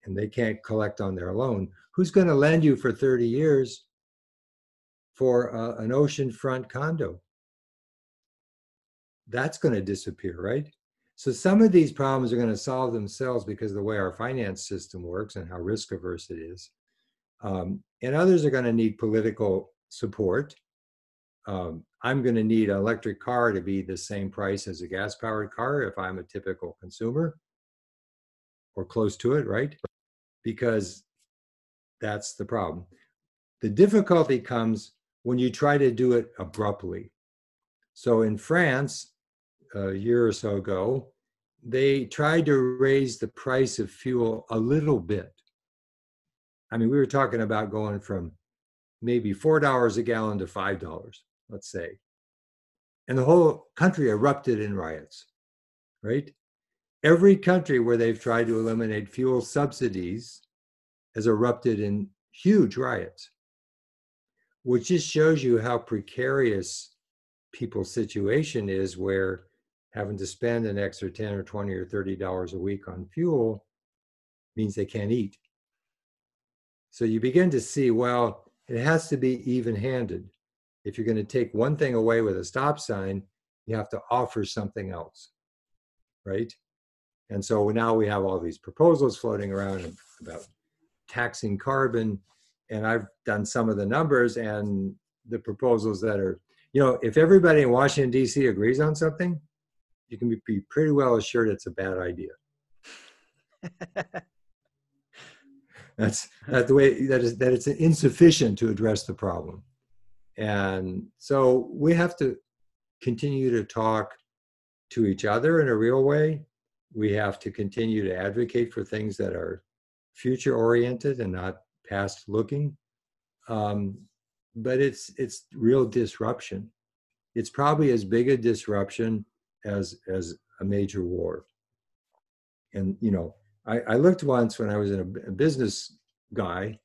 and they can't collect on their loan. Who's going to lend you for 30 years for an oceanfront condo? That's going to disappear, right? So some of these problems are going to solve themselves because of the way our finance system works and how risk averse it is. And others are going to need political support. I'm going to need an electric car to be the same price as a gas-powered car if I'm a typical consumer or close to it, right? Because that's the problem. The difficulty comes when you try to do it abruptly. So in France, a year or so ago, they tried to raise the price of fuel a little bit. I mean, we were talking about going from maybe $4 a gallon to $5, let's say. And the whole country erupted in riots, right? Every country where they've tried to eliminate fuel subsidies has erupted in huge riots, which just shows you how precarious people's situation is, where having to spend an extra $10 or $20 or $30 a week on fuel means they can't eat. So you begin to see, well, it has to be even-handed. If you're going to take one thing away with a stop sign, you have to offer something else, right? And so now we have all these proposals floating around about taxing carbon, and I've done some of the numbers and the proposals that are, you know, if everybody in Washington, D.C. agrees on something, you can be pretty well assured it's a bad idea. That's the way that is, that it's insufficient to address the problem. And so we have to continue to talk to each other in a real way. We have to continue to advocate for things that are future-oriented and not past-looking. But it's real disruption. It's probably as big a disruption as a major war. And, you know, I looked once when I was a business guy,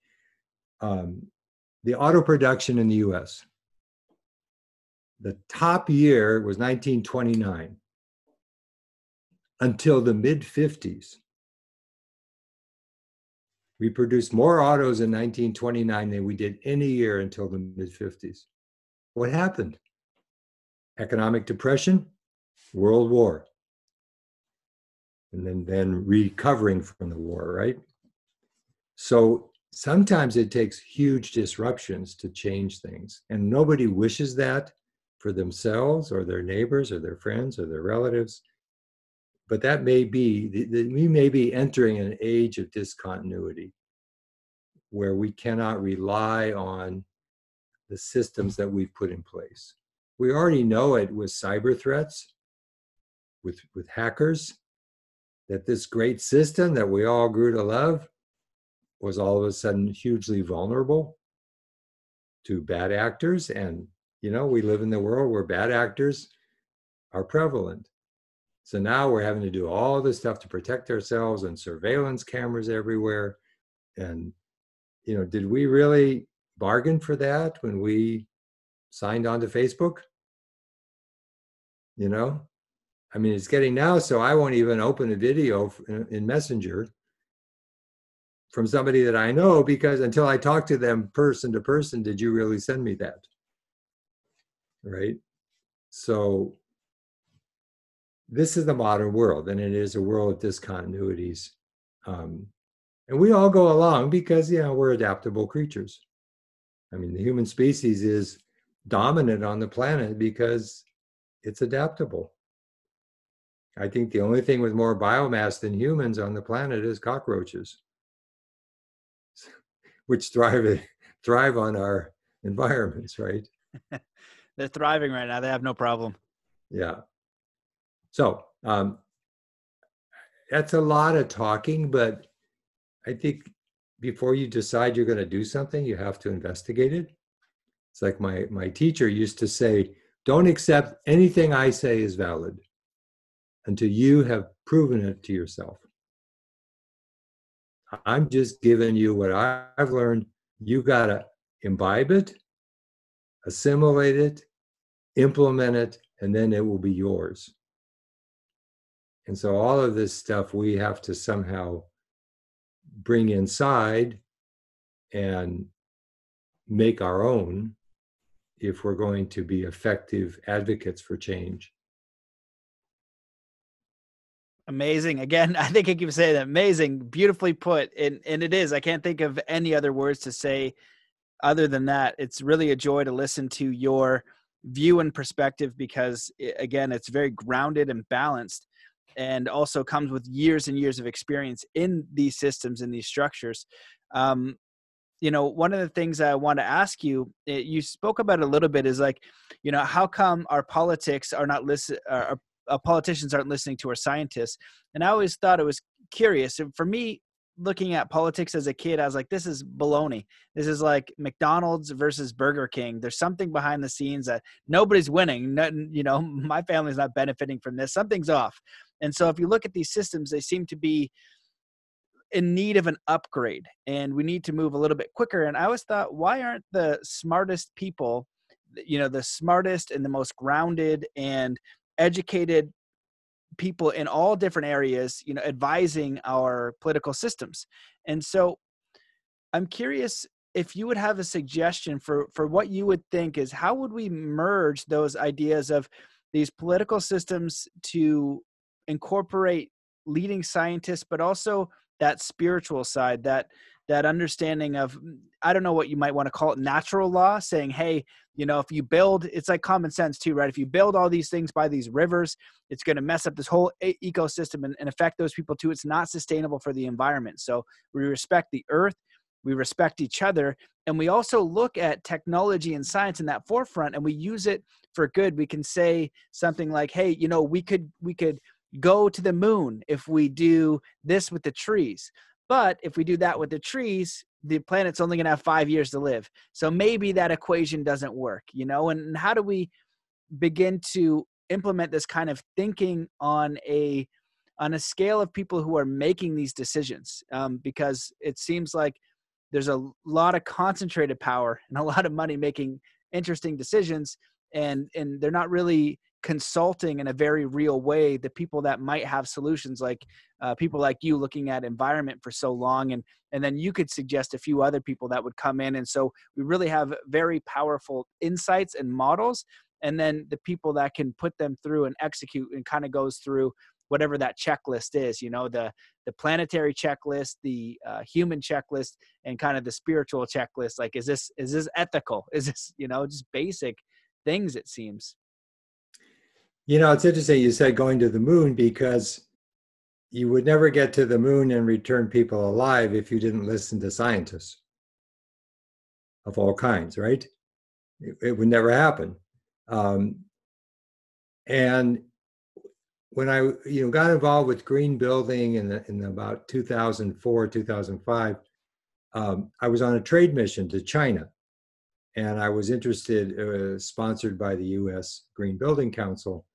the auto production in the US. The top year was 1929 until the mid-50s. We produced more autos in 1929 than we did any year until the mid-50s. What happened? Economic depression, World War. And then recovering from the war, right? So sometimes it takes huge disruptions to change things. And nobody wishes that for themselves or their neighbors or their friends or their relatives. But that may be, we may be entering an age of discontinuity where we cannot rely on the systems that we've put in place. We already know it with cyber threats, with hackers, that this great system that we all grew to love was all of a sudden hugely vulnerable to bad actors. And, you know, we live in the world where bad actors are prevalent. So now we're having to do all this stuff to protect ourselves and surveillance cameras everywhere. And, you know, did we really bargain for that when we signed on to Facebook? You know? I mean, it's getting now, so I won't even open a video in Messenger from somebody that I know, because until I talk to them person to person, did you really send me that? Right? So this is the modern world, and it is a world of discontinuities. And we all go along because, you know, we're adaptable creatures. I mean, the human species is dominant on the planet because it's adaptable. I think the only thing with more biomass than humans on the planet is cockroaches, which thrive on our environments, right? They're thriving right now. They have no problem. Yeah. So that's a lot of talking, but I think before you decide you're going to do something, you have to investigate it. It's like my teacher used to say, don't accept anything I say is valid until you have proven it to yourself. I'm just giving you what I've learned. You got to imbibe it, assimilate it, implement it, and then it will be yours. And so all of this stuff we have to somehow bring inside and make our own if we're going to be effective advocates for change. Amazing. Again, I think I keep saying that. Amazing. Beautifully put. And it is. I can't think of any other words to say other than that. It's really a joy to listen to your view and perspective because, again, it's very grounded and balanced and also comes with years and years of experience in these systems, in these structures. You know, one of the things I want to ask you, you spoke about a little bit is like, you know, how come our politics are not listening? Politicians aren't listening to our scientists. And I always thought it was curious. And for me, looking at politics as a kid, I was like, this is baloney. This is like McDonald's versus Burger King. There's something behind the scenes that nobody's winning. You know, my family's not benefiting from this. Something's off. And so if you look at these systems, they seem to be in need of an upgrade and we need to move a little bit quicker. And I always thought, why aren't the smartest people, you know, the smartest and the most grounded and educated people in all different areas, you know, advising our political systems? And so I'm curious if you would have a suggestion for what you would think is how would we merge those ideas of these political systems to incorporate leading scientists, but also that spiritual side, that understanding of, I don't know what you might want to call it, natural law, saying, hey, you know, if you build, it's like common sense too, right? If you build all these things by these rivers, it's going to mess up this whole ecosystem and affect those people too. It's not sustainable for the environment. So we respect the earth, we respect each other, and we also look at technology and science in that forefront, and we use it for good. We can say something like, hey, you know, we could go to the moon if we do this with the trees. But if we do that with the trees, the planet's only going to have 5 years to live. So maybe that equation doesn't work, you know? And how do we begin to implement this kind of thinking on a scale of people who are making these decisions? Because it seems like there's a lot of concentrated power and a lot of money making interesting decisions, and they're not really consulting in a very real way the people that might have solutions, like people like you looking at environment for so long, and then you could suggest a few other people that would come in. And so we really have very powerful insights and models, and then the people that can put them through and execute and kind of goes through whatever that checklist is, you know, the planetary checklist, the human checklist, and kind of the spiritual checklist. Like, is this ethical? Is this, you know, just basic things, it seems. You know, it's interesting you said going to the moon, because you would never get to the moon and return people alive if you didn't listen to scientists of all kinds, right? It would never happen. And when I got involved with green building in about 2004, 2005, I was on a trade mission to China. And I was interested, sponsored by the U.S. Green Building Council.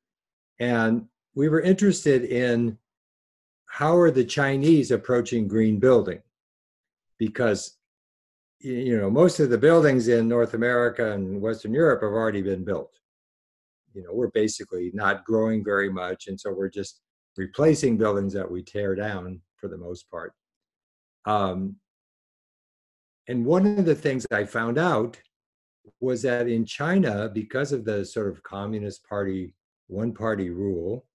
And we were interested in how are the Chinese approaching green building? Because, you know, most of the buildings in North America and Western Europe have already been built. You know, we're basically not growing very much. And so we're just replacing buildings that we tear down for the most part. And one of the things I found out was that in China, because of the sort of Communist Party one-party rule,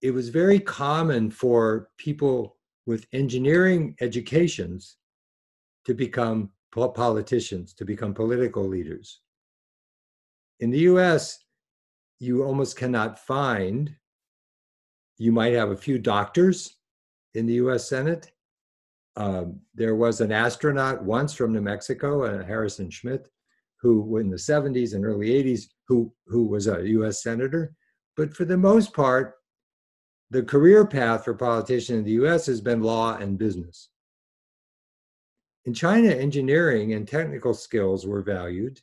it was very common for people with engineering educations to become politicians, to become political leaders. In the US, you almost cannot find, you might have a few doctors in the US Senate. There was an astronaut once from New Mexico, Harrison Schmitt, who in the 70s and early 80s, who was a US senator. But for the most part, the career path for politicians in the US has been law and business. In China, engineering and technical skills were valued,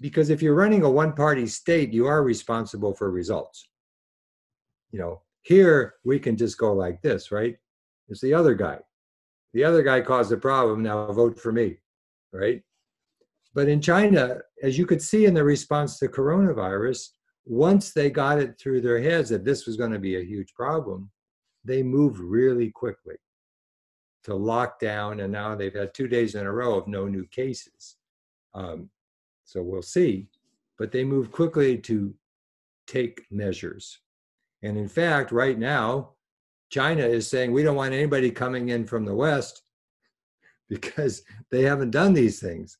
because if you're running a one-party state, you are responsible for results. You know, here we can just go like this, right? It's the other guy. The other guy caused the problem, now vote for me, right? But in China, as you could see in the response to coronavirus, once they got it through their heads that this was going to be a huge problem, they moved really quickly to lock down, and now they've had 2 days in a row of no new cases. So we'll see, but they move quickly to take measures. And in fact, right now, China is saying, we don't want anybody coming in from the West because they haven't done these things.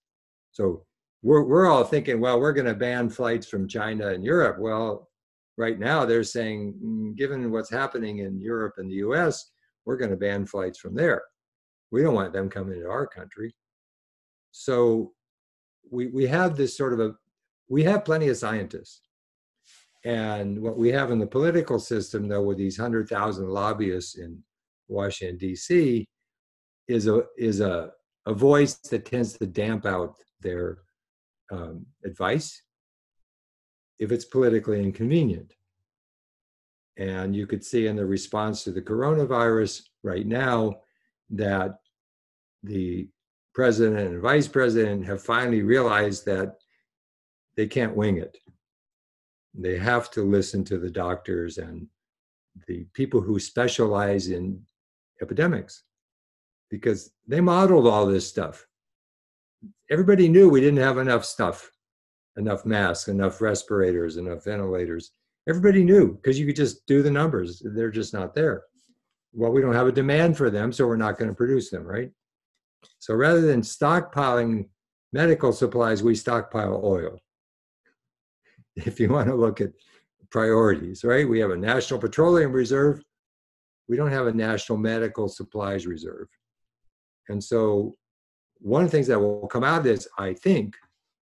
So we're all thinking, well, we're going to ban flights from China and Europe. Well, right now they're saying, given what's happening in Europe and the US, we're going to ban flights from there. We don't want them coming into our country. So we have this sort of we have plenty of scientists. And what we have in the political system, though, with these 100,000 lobbyists in Washington, D.C., is a voice that tends to damp out their advice if it's politically inconvenient. And you could see in the response to the coronavirus right now that the president and vice president have finally realized that they can't wing it. They have to listen to the doctors and the people who specialize in epidemics, because they modeled all this stuff. Everybody knew we didn't have enough stuff, enough masks, enough respirators, enough ventilators. Everybody knew, because you could just do the numbers. They're just not there. Well, we don't have a demand for them, so we're not going to produce them, right? So rather than stockpiling medical supplies, we stockpile oil. If you want to look at priorities, right? We have a national petroleum reserve. We don't have a national medical supplies reserve. And so one of the things that will come out of this, I think,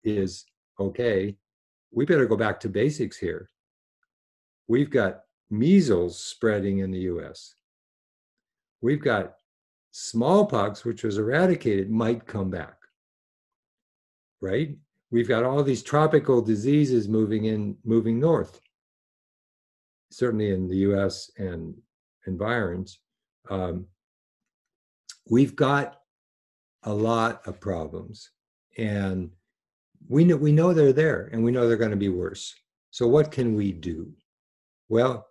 is, okay, we better go back to basics here. We've got measles spreading in the US. We've got smallpox, which was eradicated, might come back, right? We've got all these tropical diseases moving north, certainly in the US and environs. We've got a lot of problems, and we know they're there, and we know they're going to be worse. So what can we do? Well,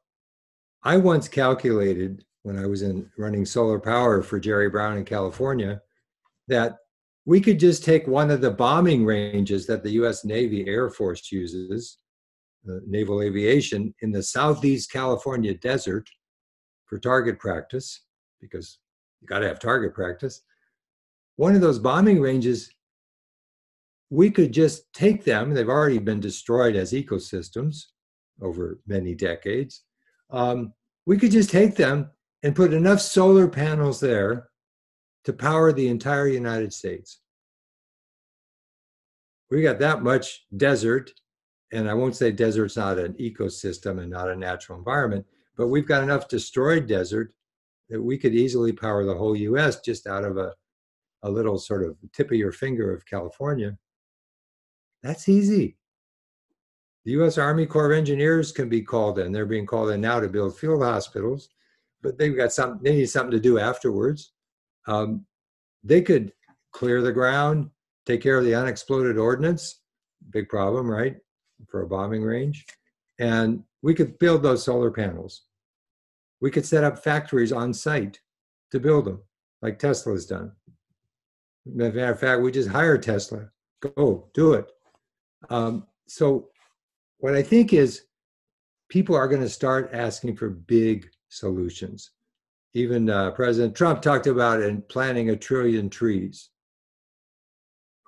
I once calculated, when I was running solar power for Jerry Brown in California, that we could just take one of the bombing ranges that the US Navy Air Force uses, naval aviation, in the Southeast California desert for target practice, because you gotta have target practice. One of those bombing ranges, we could just take them, they've already been destroyed as ecosystems over many decades. We could just take them and put enough solar panels there to power the entire United States. We got that much desert, and I won't say desert's not an ecosystem and not a natural environment, but we've got enough destroyed desert that we could easily power the whole US just out of a little sort of tip of your finger of California. That's easy. The US Army Corps of Engineers can be called in. They're being called in now to build field hospitals, but they need something to do afterwards. They could clear the ground, take care of the unexploded ordnance, big problem, right, for a bombing range. And we could build those solar panels. We could set up factories on site to build them, like Tesla's done. As a matter of fact, we just hire Tesla. Go, do it. So what I think is people are going to start asking for big solutions. Even President Trump talked about planting 1 trillion trees.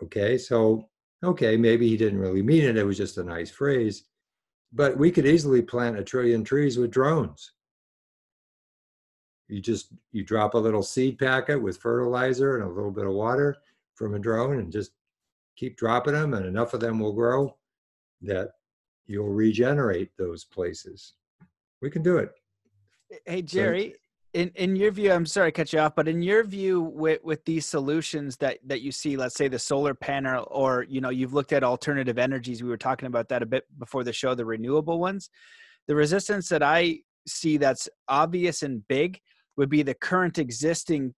Okay, so, okay, maybe he didn't really mean it. It was just a nice phrase. But we could easily plant 1 trillion trees with drones. You drop a little seed packet with fertilizer and a little bit of water from a drone and just keep dropping them, and enough of them will grow that you'll regenerate those places. We can do it. Hey, Jerry. So, In your view, I'm sorry to cut you off, but in your view with these solutions that you see, let's say the solar panel, or you've looked at alternative energies, we were talking about that a bit before the show, the renewable ones, the resistance that I see that's obvious and big would be the current existing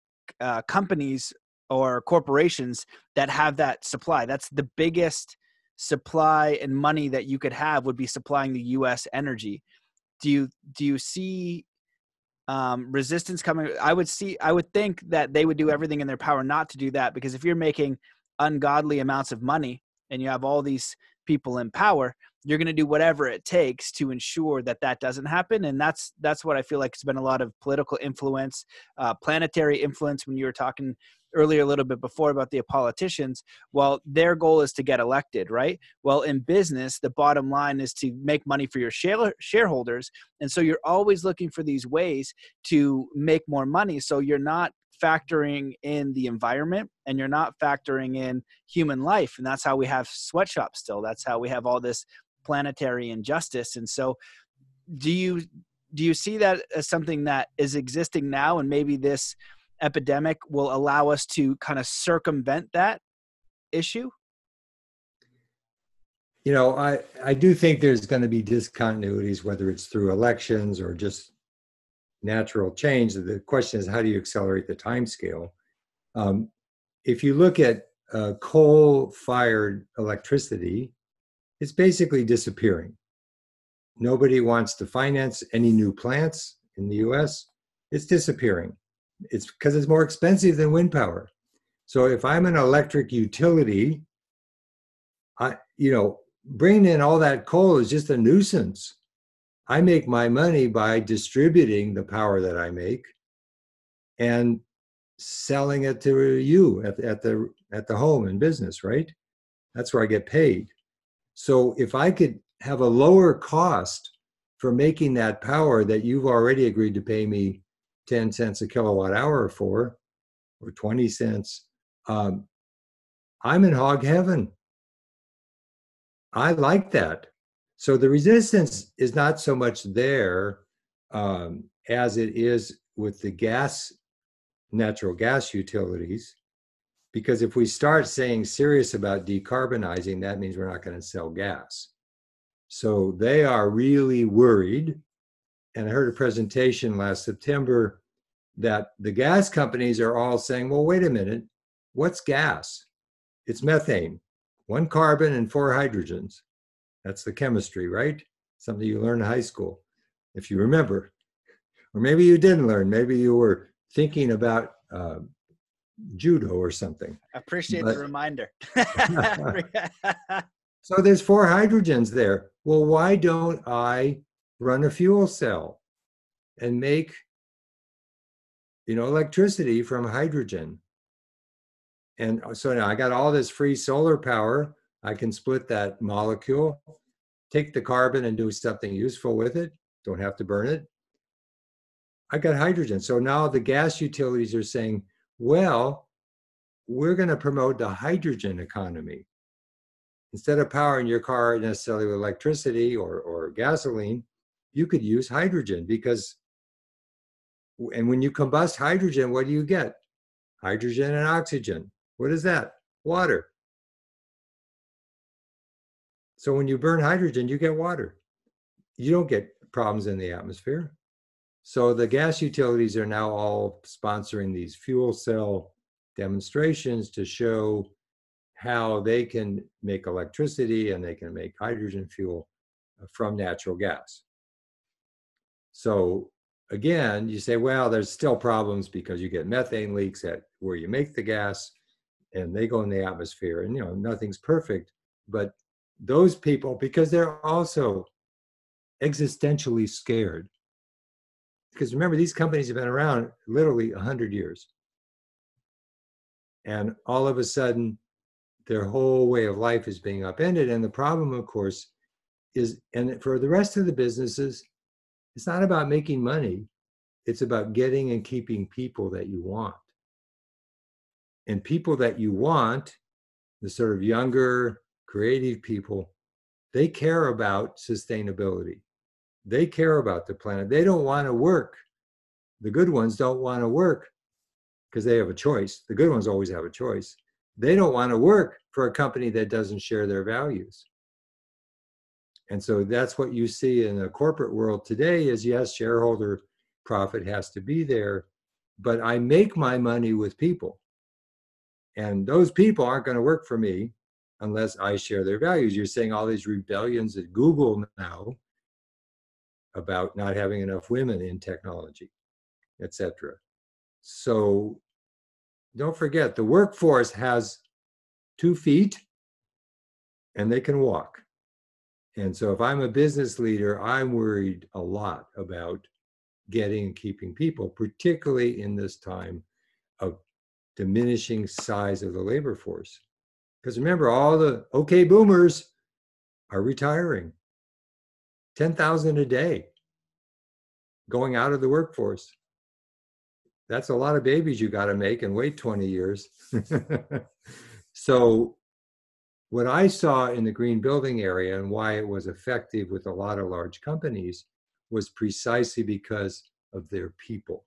companies or corporations that have that supply. That's the biggest supply and money that you could have would be supplying the U.S. energy. Do you see resistance coming? I would think that they would do everything in their power not to do that, because if you're making ungodly amounts of money and you have all these people in power, you're going to do whatever it takes to ensure that that doesn't happen. And that's what I feel like. It's been a lot of political influence, planetary influence. When you were talking earlier, a little bit before, about the politicians, well, their goal is to get elected, right? Well, in business, the bottom line is to make money for your shareholders. And so you're always looking for these ways to make more money. So you're not factoring in the environment, and you're not factoring in human life. And that's how we have sweatshops still. That's how we have all this planetary injustice. And so do you see that as something that is existing now, and maybe this epidemic will allow us to kind of circumvent that issue? You know, I do think there's going to be discontinuities, whether it's through elections or just natural change. The question is, how do you accelerate the time scale? If you look at coal-fired electricity, it's basically disappearing. Nobody wants to finance any new plants in the US. It's disappearing. It's because it's more expensive than wind power. So if I'm an electric utility, bringing in all that coal is just a nuisance. I make my money by distributing the power that I make and selling it to you at the home and business, right? That's where I get paid. So if I could have a lower cost for making that power that you've already agreed to pay me 10 cents a kilowatt hour for, or 20 cents, I'm in hog heaven. I like that. So the resistance is not so much there as it is with the natural gas utilities, because if we start saying serious about decarbonizing, that means we're not going to sell gas. So they are really worried. And I heard a presentation last September that the gas companies are all saying, well, wait a minute, what's gas? It's methane, 1 carbon and 4 hydrogens. That's the chemistry, right? Something you learn in high school, if you remember. Or maybe you didn't learn. Maybe you were thinking about judo or something. Appreciate the reminder. So there's 4 hydrogens there. Well, why don't I run a fuel cell and make, electricity from hydrogen? And so now I got all this free solar power. I can split that molecule, take the carbon and do something useful with it. Don't have to burn it. I got hydrogen. So now the gas utilities are saying, well, we're going to promote the hydrogen economy. Instead of powering your car necessarily with electricity or gasoline, you could use hydrogen because when you combust hydrogen, what do you get? Hydrogen and oxygen. What is that? Water. So when you burn hydrogen, you get water. You don't get problems in the atmosphere. So the gas utilities are now all sponsoring these fuel cell demonstrations to show how they can make electricity and they can make hydrogen fuel from natural gas. So again, you say, well, there's still problems because you get methane leaks at where you make the gas and they go in the atmosphere, and nothing's perfect, but those people, because they're also existentially scared. Because remember, these companies have been around literally 100 years. And all of a sudden, their whole way of life is being upended. And the problem, of course, is, and for the rest of the businesses, it's not about making money. It's about getting and keeping people that you want. And people that you want, the sort of younger, creative people, they care about sustainability. They care about the planet. They don't want to work. The good ones don't want to work because they have a choice. The good ones always have a choice. They don't want to work for a company that doesn't share their values. And so that's what you see in the corporate world today is, yes, shareholder profit has to be there, but I make my money with people. And those people aren't going to work for me unless I share their values. You're seeing all these rebellions at Google now about not having enough women in technology, etc. So don't forget, the workforce has 2 feet and they can walk. And so if I'm a business leader, I'm worried a lot about getting and keeping people, particularly in this time of diminishing size of the labor force. Because remember, all the okay boomers are retiring. 10,000 a day going out of the workforce. That's a lot of babies you got to make and wait 20 years. So what I saw in the green building area and why it was effective with a lot of large companies was precisely because of their people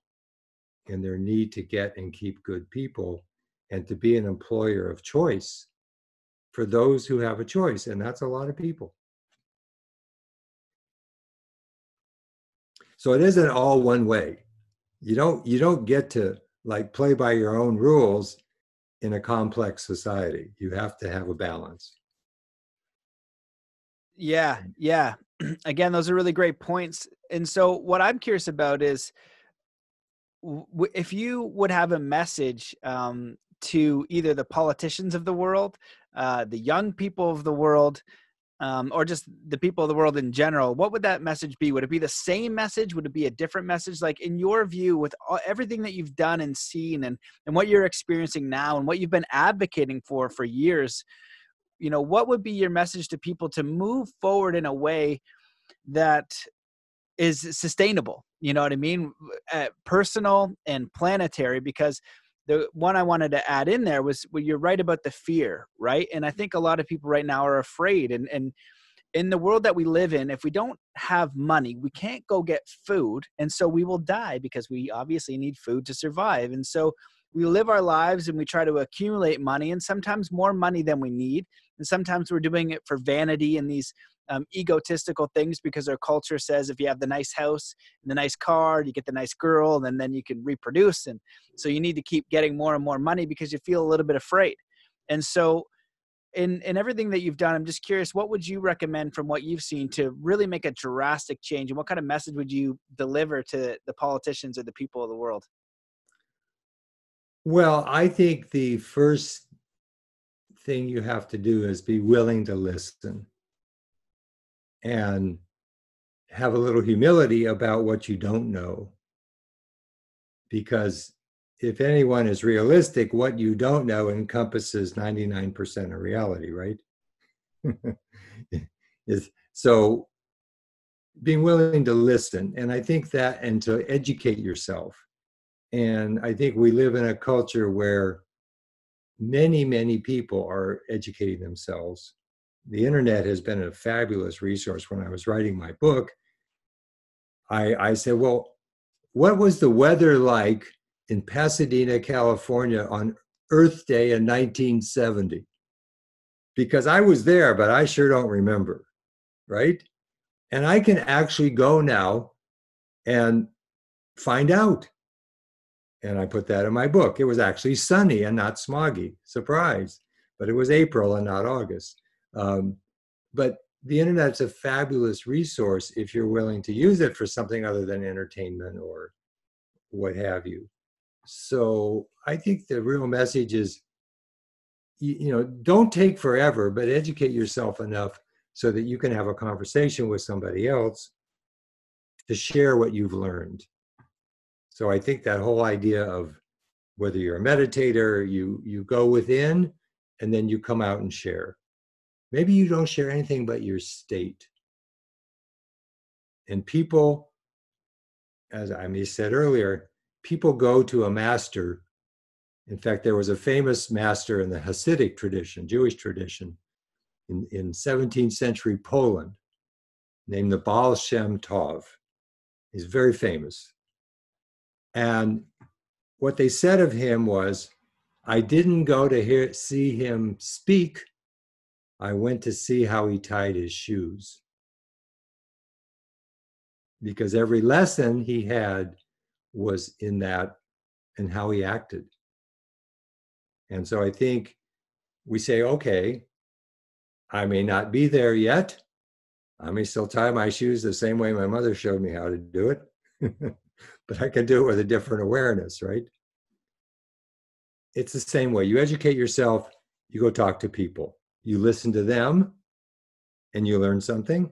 and their need to get and keep good people and to be an employer of choice for those who have a choice. And that's a lot of people. So it isn't all one way. You don't get to like play by your own rules in a complex society. You have to have a balance. Yeah, yeah. Again, those are really great points. And so what I'm curious about is if you would have a message to either the politicians of the world, the young people of the world, or just the people of the world in general, what would that message be? Would it be the same message? Would it be a different message? Like in your view, with everything that you've done and seen and what you're experiencing now and what you've been advocating for years, you know, what would be your message to people to move forward in a way that is sustainable? You know what I mean? Personal and planetary, because the one I wanted to add in there was, well, you're right about the fear, right? And I think a lot of people right now are afraid. And in the world that we live in, if we don't have money, we can't go get food. And so we will die because we obviously need food to survive. And so we live our lives and we try to accumulate money, and sometimes more money than we need. And sometimes we're doing it for vanity and these egotistical things because our culture says if you have the nice house and the nice car, you get the nice girl, and then you can reproduce. And so you need to keep getting more and more money because you feel a little bit afraid. And so in everything that you've done, I'm just curious, what would you recommend from what you've seen to really make a drastic change? And what kind of message would you deliver to the politicians or the people of the world? Well, I think the first thing you have to do is be willing to listen and have a little humility about what you don't know. Because if anyone is realistic, what you don't know encompasses 99% of reality, right? So being willing to listen, and I think that, and to educate yourself. And I think we live in a culture where many, many people are educating themselves. The internet has been a fabulous resource. When I was writing my book, I said, well, what was the weather like in Pasadena, California on Earth Day in 1970? Because I was there, but I sure don't remember, right? And I can actually go now and find out. And I put that in my book. It was actually sunny and not smoggy. Surprise. But it was April and not August. But the internet's a fabulous resource if you're willing to use it for something other than entertainment or what have you. So I think the real message is, you know, don't take forever, but educate yourself enough so that you can have a conversation with somebody else to share what you've learned. So I think that whole idea of whether you're a meditator, you go within and then you come out and share. Maybe you don't share anything but your state. And people, as I said earlier, people go to a master. In fact, there was a famous master in the Hasidic tradition, Jewish tradition, in 17th century Poland, named the Baal Shem Tov. He's very famous. And what they said of him was, I didn't go to see him speak. I went to see how he tied his shoes. Because every lesson he had was in that and how he acted. And so I think we say, okay, I may not be there yet. I may still tie my shoes the same way my mother showed me how to do it, but I can do it with a different awareness, right? It's the same way. You educate yourself, you go talk to people, you listen to them, and you learn something,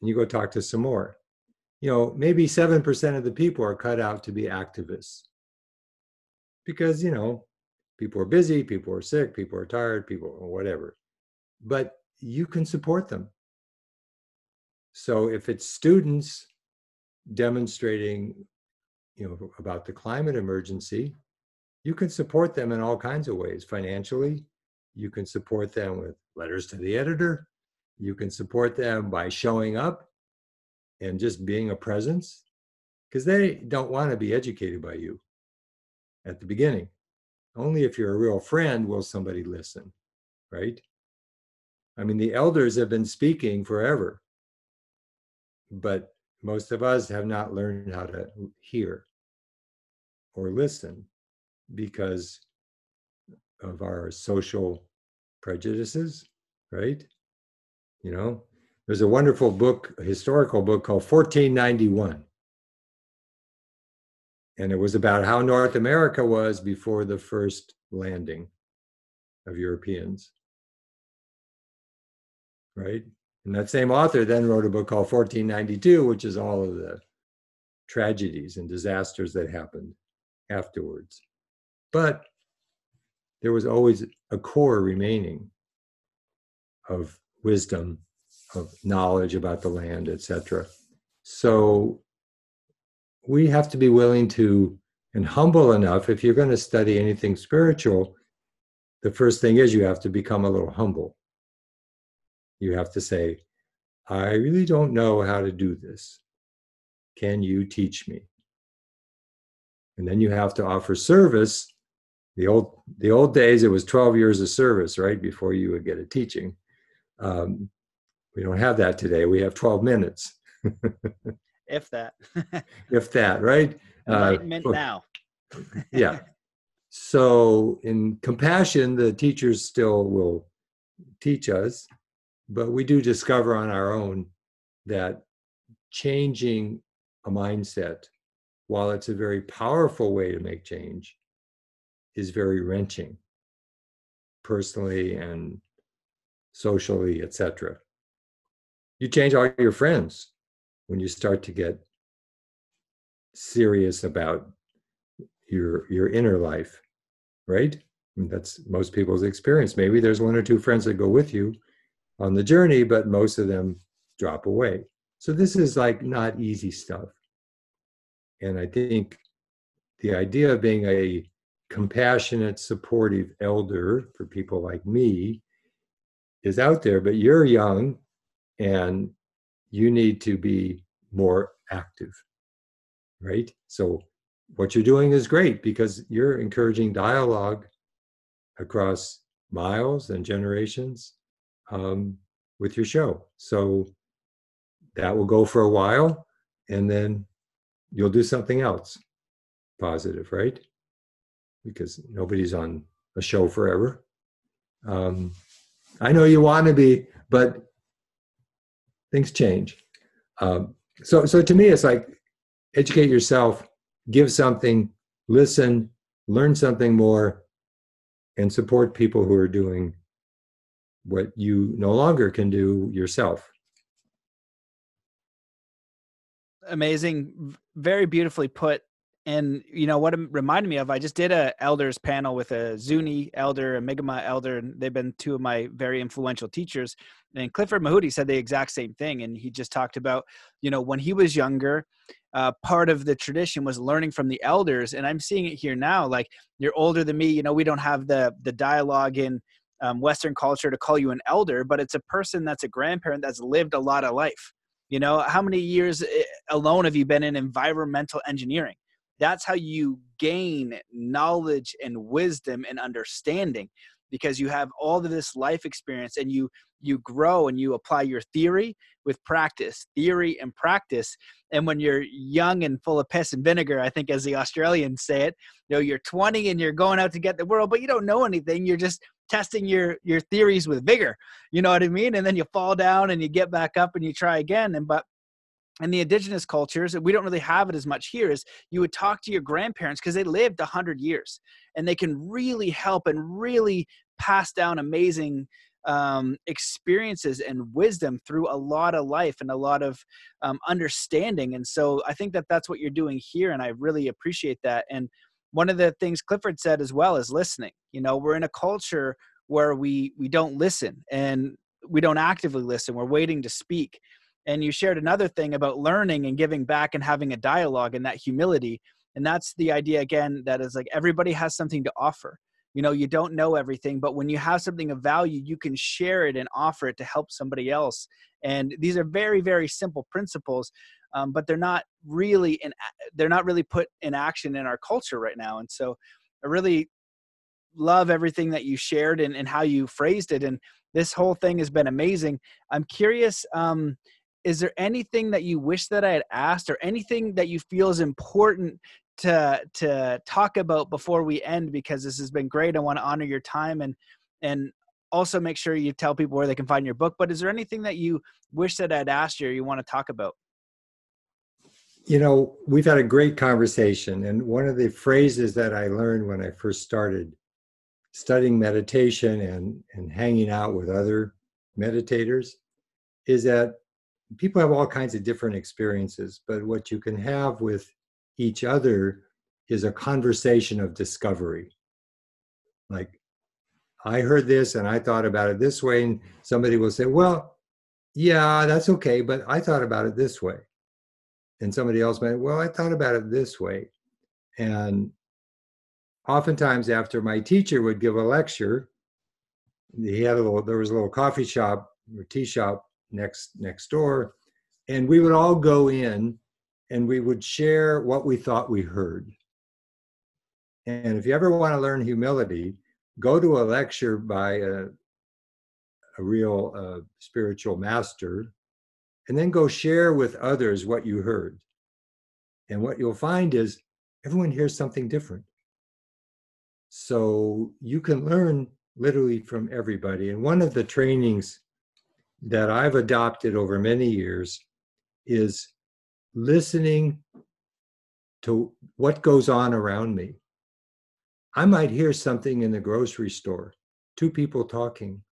and you go talk to some more. You know, maybe 7% of the people are cut out to be activists because, you know, people are busy, people are sick, people are tired, people, whatever. But you can support them. So if it's students demonstrating, you know, about the climate emergency, you can support them in all kinds of ways. Financially, you can support them with letters to the editor. You can support them by showing up and just being a presence, because they don't want to be educated by you at the beginning. Only if you're a real friend will somebody listen, right? I mean, the elders have been speaking forever, but most of us have not learned how to hear or listen because of our social prejudices, right? You know, there's a wonderful book, a historical book called 1491. And it was about how North America was before the first landing of Europeans, right? And that same author then wrote a book called 1492, which is all of the tragedies and disasters that happened afterwards. But there was always a core remaining of wisdom, of knowledge about the land, etc. So we have to be willing to, and humble enough, if you're going to study anything spiritual, the first thing is you have to become a little humble. You have to say, I really don't know how to do this. Can you teach me? And then you have to offer service. The old days, it was 12 years of service, right, before you would get a teaching. We don't have that today. We have 12 minutes. If that. If that, right? Enlightenment now. Yeah. So in compassion, the teachers still will teach us. But we do discover on our own that changing a mindset, while it's a very powerful way to make change, is very wrenching, personally and socially, etc. You change all your friends when you start to get serious about your inner life, right? I mean, that's most people's experience. Maybe there's one or two friends that go with you on the journey, but most of them drop away. So this is like not easy stuff. And I think the idea of being a compassionate, supportive elder for people like me is out there, but you're young and you need to be more active, right? So what you're doing is great because you're encouraging dialogue across miles and generations with your show. So that will go for a while and then you'll do something else positive, right? Because nobody's on a show forever. I know you want to be, but things change. So to me, it's like educate yourself, give something, listen, learn something more, and support people who are doing what you no longer can do yourself. Amazing. Very beautifully put. And you know what it reminded me of, I just did an elders panel with a Zuni elder, a Mi'kmaq elder, and they've been two of my very influential teachers. And Clifford Mahoudi said the exact same thing. And he just talked about, you know, when he was younger, part of the tradition was learning from the elders. And I'm seeing it here now, like you're older than me, you know, we don't have the dialogue in Western culture to call you an elder, but it's a person that's a grandparent that's lived a lot of life. You know, how many years alone have you been in environmental engineering? That's how you gain knowledge and wisdom and understanding. because you have all of this life experience and you grow and you apply your theory with practice, theory and practice. And when you're young and full of piss and vinegar, I think as the Australians say it, you know, you're 20 and you're going out to get the world, but you don't know anything. You're just testing your theories with vigor. You know what I mean? And then you fall down and you get back up and you try again. And the indigenous cultures, we don't really have it as much here, is you would talk to your grandparents because they lived 100 years and they can really help and really pass down amazing experiences and wisdom through a lot of life and a lot of understanding. And so I think that that's what you're doing here. And I really appreciate that. And one of the things Clifford said as well is listening. You know, we're in a culture where we don't listen and we don't actively listen. We're waiting to speak. And you shared another thing about learning and giving back and having a dialogue and that humility. And that's the idea, again, that is like everybody has something to offer. You know, you don't know everything, but when you have something of value, you can share it and offer it to help somebody else. And these are very, very simple principles, but they're not really put in action in our culture right now. And so I really love everything that you shared and how you phrased it. And this whole thing has been amazing. I'm curious, is there anything that you wish that I had asked or anything that you feel is important to talk about before we end? Because this has been great. I want to honor your time and also make sure you tell people where they can find your book. But is there anything that you wish that I'd asked you or you want to talk about? You know, we've had a great conversation. And one of the phrases that I learned when I first started studying meditation and hanging out with other meditators is that people have all kinds of different experiences, but what you can have with each other is a conversation of discovery. Like, I heard this and I thought about it this way, and somebody will say, well, yeah, that's okay, but I thought about it this way. And somebody else might, well, I thought about it this way. And oftentimes after my teacher would give a lecture, there was a little coffee shop or tea shop next door, and we would all go in and we would share what we thought we heard. And if you ever want to learn humility, go to a lecture by a real spiritual master, and then go share with others what you heard. And what you'll find is everyone hears something different. So you can learn literally from everybody. And one of the trainings that I've adopted over many years is listening to what goes on around me. I might hear something in the grocery store, two people talking.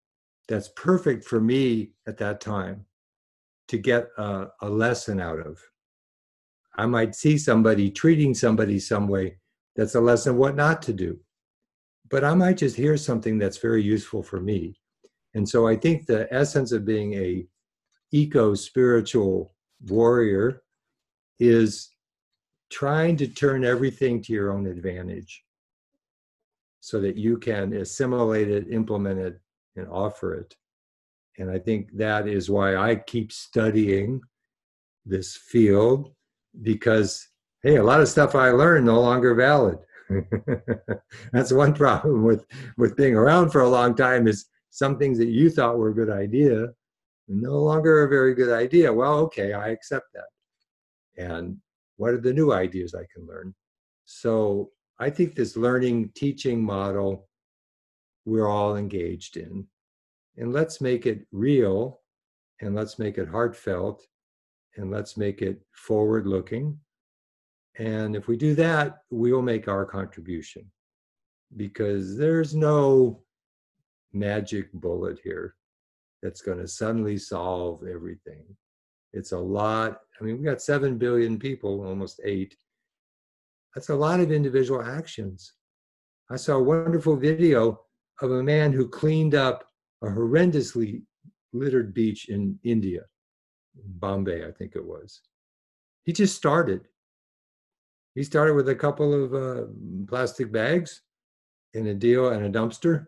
That's perfect for me at that time to get a lesson out of. I might see somebody treating somebody some way. That's a lesson of what not to do. But I might just hear something that's very useful for me. And so I think the essence of being a eco-spiritual warrior is trying to turn everything to your own advantage so that you can assimilate it, implement it, and offer it. And I think that is why I keep studying this field, because, hey, a lot of stuff I learned no longer valid. That's one problem with being around for a long time is some things that you thought were a good idea no longer a very good idea. Well, okay, I accept that. And what are the new ideas I can learn? So I think this learning teaching model we're all engaged in. And let's make it real, and let's make it heartfelt, and let's make it forward-looking. And if we do that, we will make our contribution, because there's no magic bullet here that's going to suddenly solve everything. It's a lot. I mean, we got 7 billion people, almost 8. That's a lot of individual actions. I saw a wonderful video of a man who cleaned up a horrendously littered beach in India, Bombay, I think it was. He just started. He started with a couple of plastic bags in a deal and a dumpster.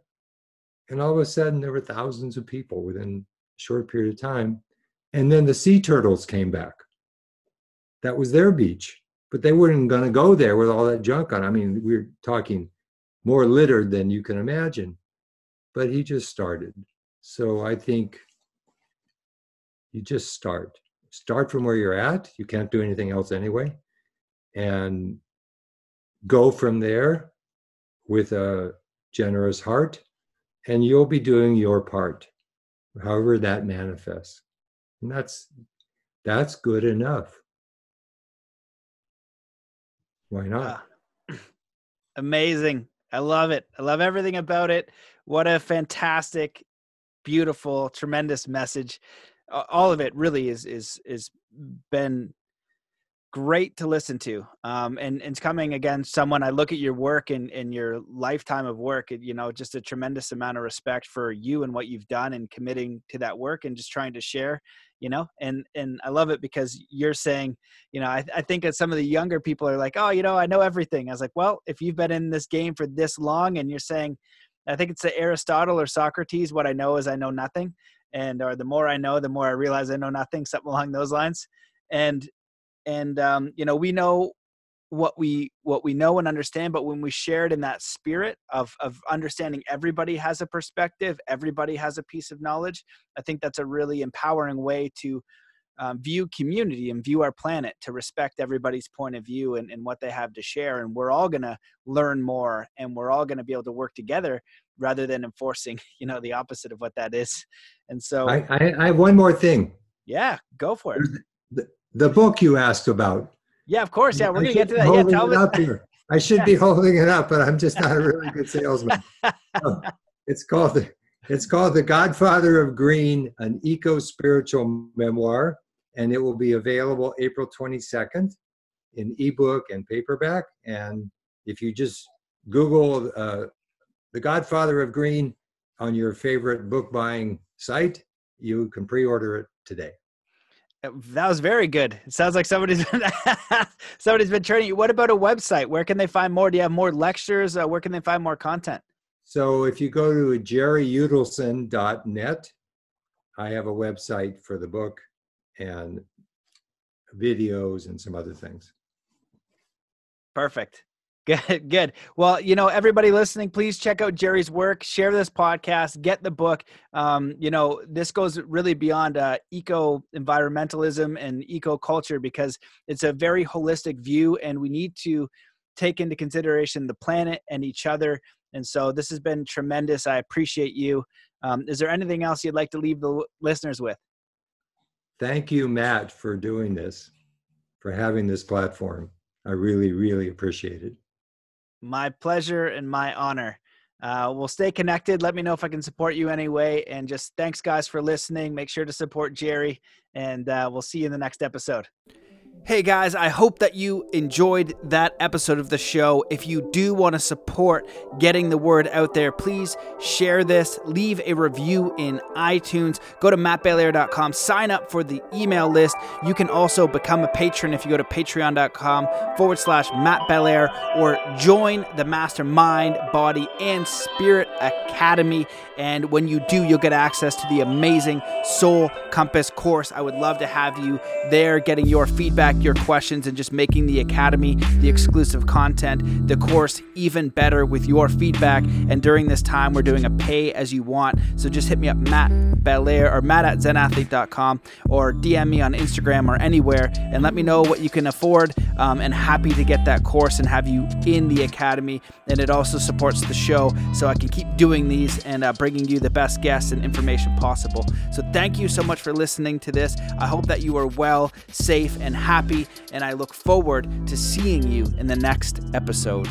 And all of a sudden, there were thousands of people within a short period of time. And then the sea turtles came back. That was their beach. But they weren't going to go there with all that junk on. I mean, we're talking more littered than you can imagine. but he just started. So I think you just start from where you're at. You can't do anything else anyway, and go from there with a generous heart, and you'll be doing your part, however that manifests. And that's good enough. Why not? Amazing. I love it. I love everything about it. What a fantastic, beautiful, tremendous message. All of it really is been great to listen to. And it's coming again, someone, I look at your work and your lifetime of work, you know, just a tremendous amount of respect for you and what you've done and committing to that work and just trying to share, you know, and I love it because you're saying, you know, I think that some of the younger people are like, oh, you know, I know everything. I was like, well, if you've been in this game for this long and you're saying, I think it's Aristotle or Socrates, what I know is I know nothing. And, or the more I know, the more I realize I know nothing, something along those lines. And you know, we know what we know and understand, but when we share it in that spirit of understanding, everybody has a perspective, everybody has a piece of knowledge. I think that's a really empowering way to view community and view our planet, to respect everybody's point of view and what they have to share. And we're all going to learn more, and we're all going to be able to work together rather than enforcing, you know, the opposite of what that is. And so I have one more thing. Yeah, go for it. The book you asked about. Yeah, of course. Yeah, we're going to get to that. Yeah, tell me. I should be holding it up, but I'm just not a really good salesman. It's called The Godfather of Green, an eco-spiritual memoir, and it will be available April 22nd in ebook and paperback. And if you just Google The Godfather of Green on your favorite book buying site, you can pre-order it today. That was very good. It sounds like somebody's been training you. What about a website? Where can they find more? Do you have more lectures? Where can they find more content? So if you go to jerryudelson.net, I have a website for the book and videos and some other things. Perfect. Good. Well, you know, everybody listening, please check out Jerry's work, share this podcast, get the book. You know, this goes really beyond eco-environmentalism and eco-culture, because it's a very holistic view, and we need to take into consideration the planet and each other. And so this has been tremendous. I appreciate you. Is there anything else you'd like to leave the listeners with? Thank you, Matt, for doing this, for having this platform. I really, really appreciate it. My pleasure and my honor. We'll stay connected. Let me know if I can support you anyway. And just thanks, guys, for listening. Make sure to support Jerry, and we'll see you in the next episode. Hey guys, I hope that you enjoyed that episode of the show. If you do want to support getting the word out there, please share this, leave a review in iTunes, go to mattbelair.com, sign up for the email list. You can also become a patron if you go to patreon.com/Matt Belair, or join the Mastermind, Body and Spirit Academy. And when you do, you'll get access to the amazing Soul Compass course. I would love to have you there, getting your feedback, your questions, and just making the academy, the exclusive content, the course even better with your feedback. And during this time, we're doing a pay as you want. So just hit me up, Matt Belair, or matt@zenathlete.com, or DM me on Instagram or anywhere, and let me know what you can afford. And happy to get that course and have you in the academy. And it also supports the show, so I can keep doing these and bringing you the best guests and information possible. So thank you so much for listening to this. I hope that you are well, safe, and happy, and I look forward to seeing you in the next episode.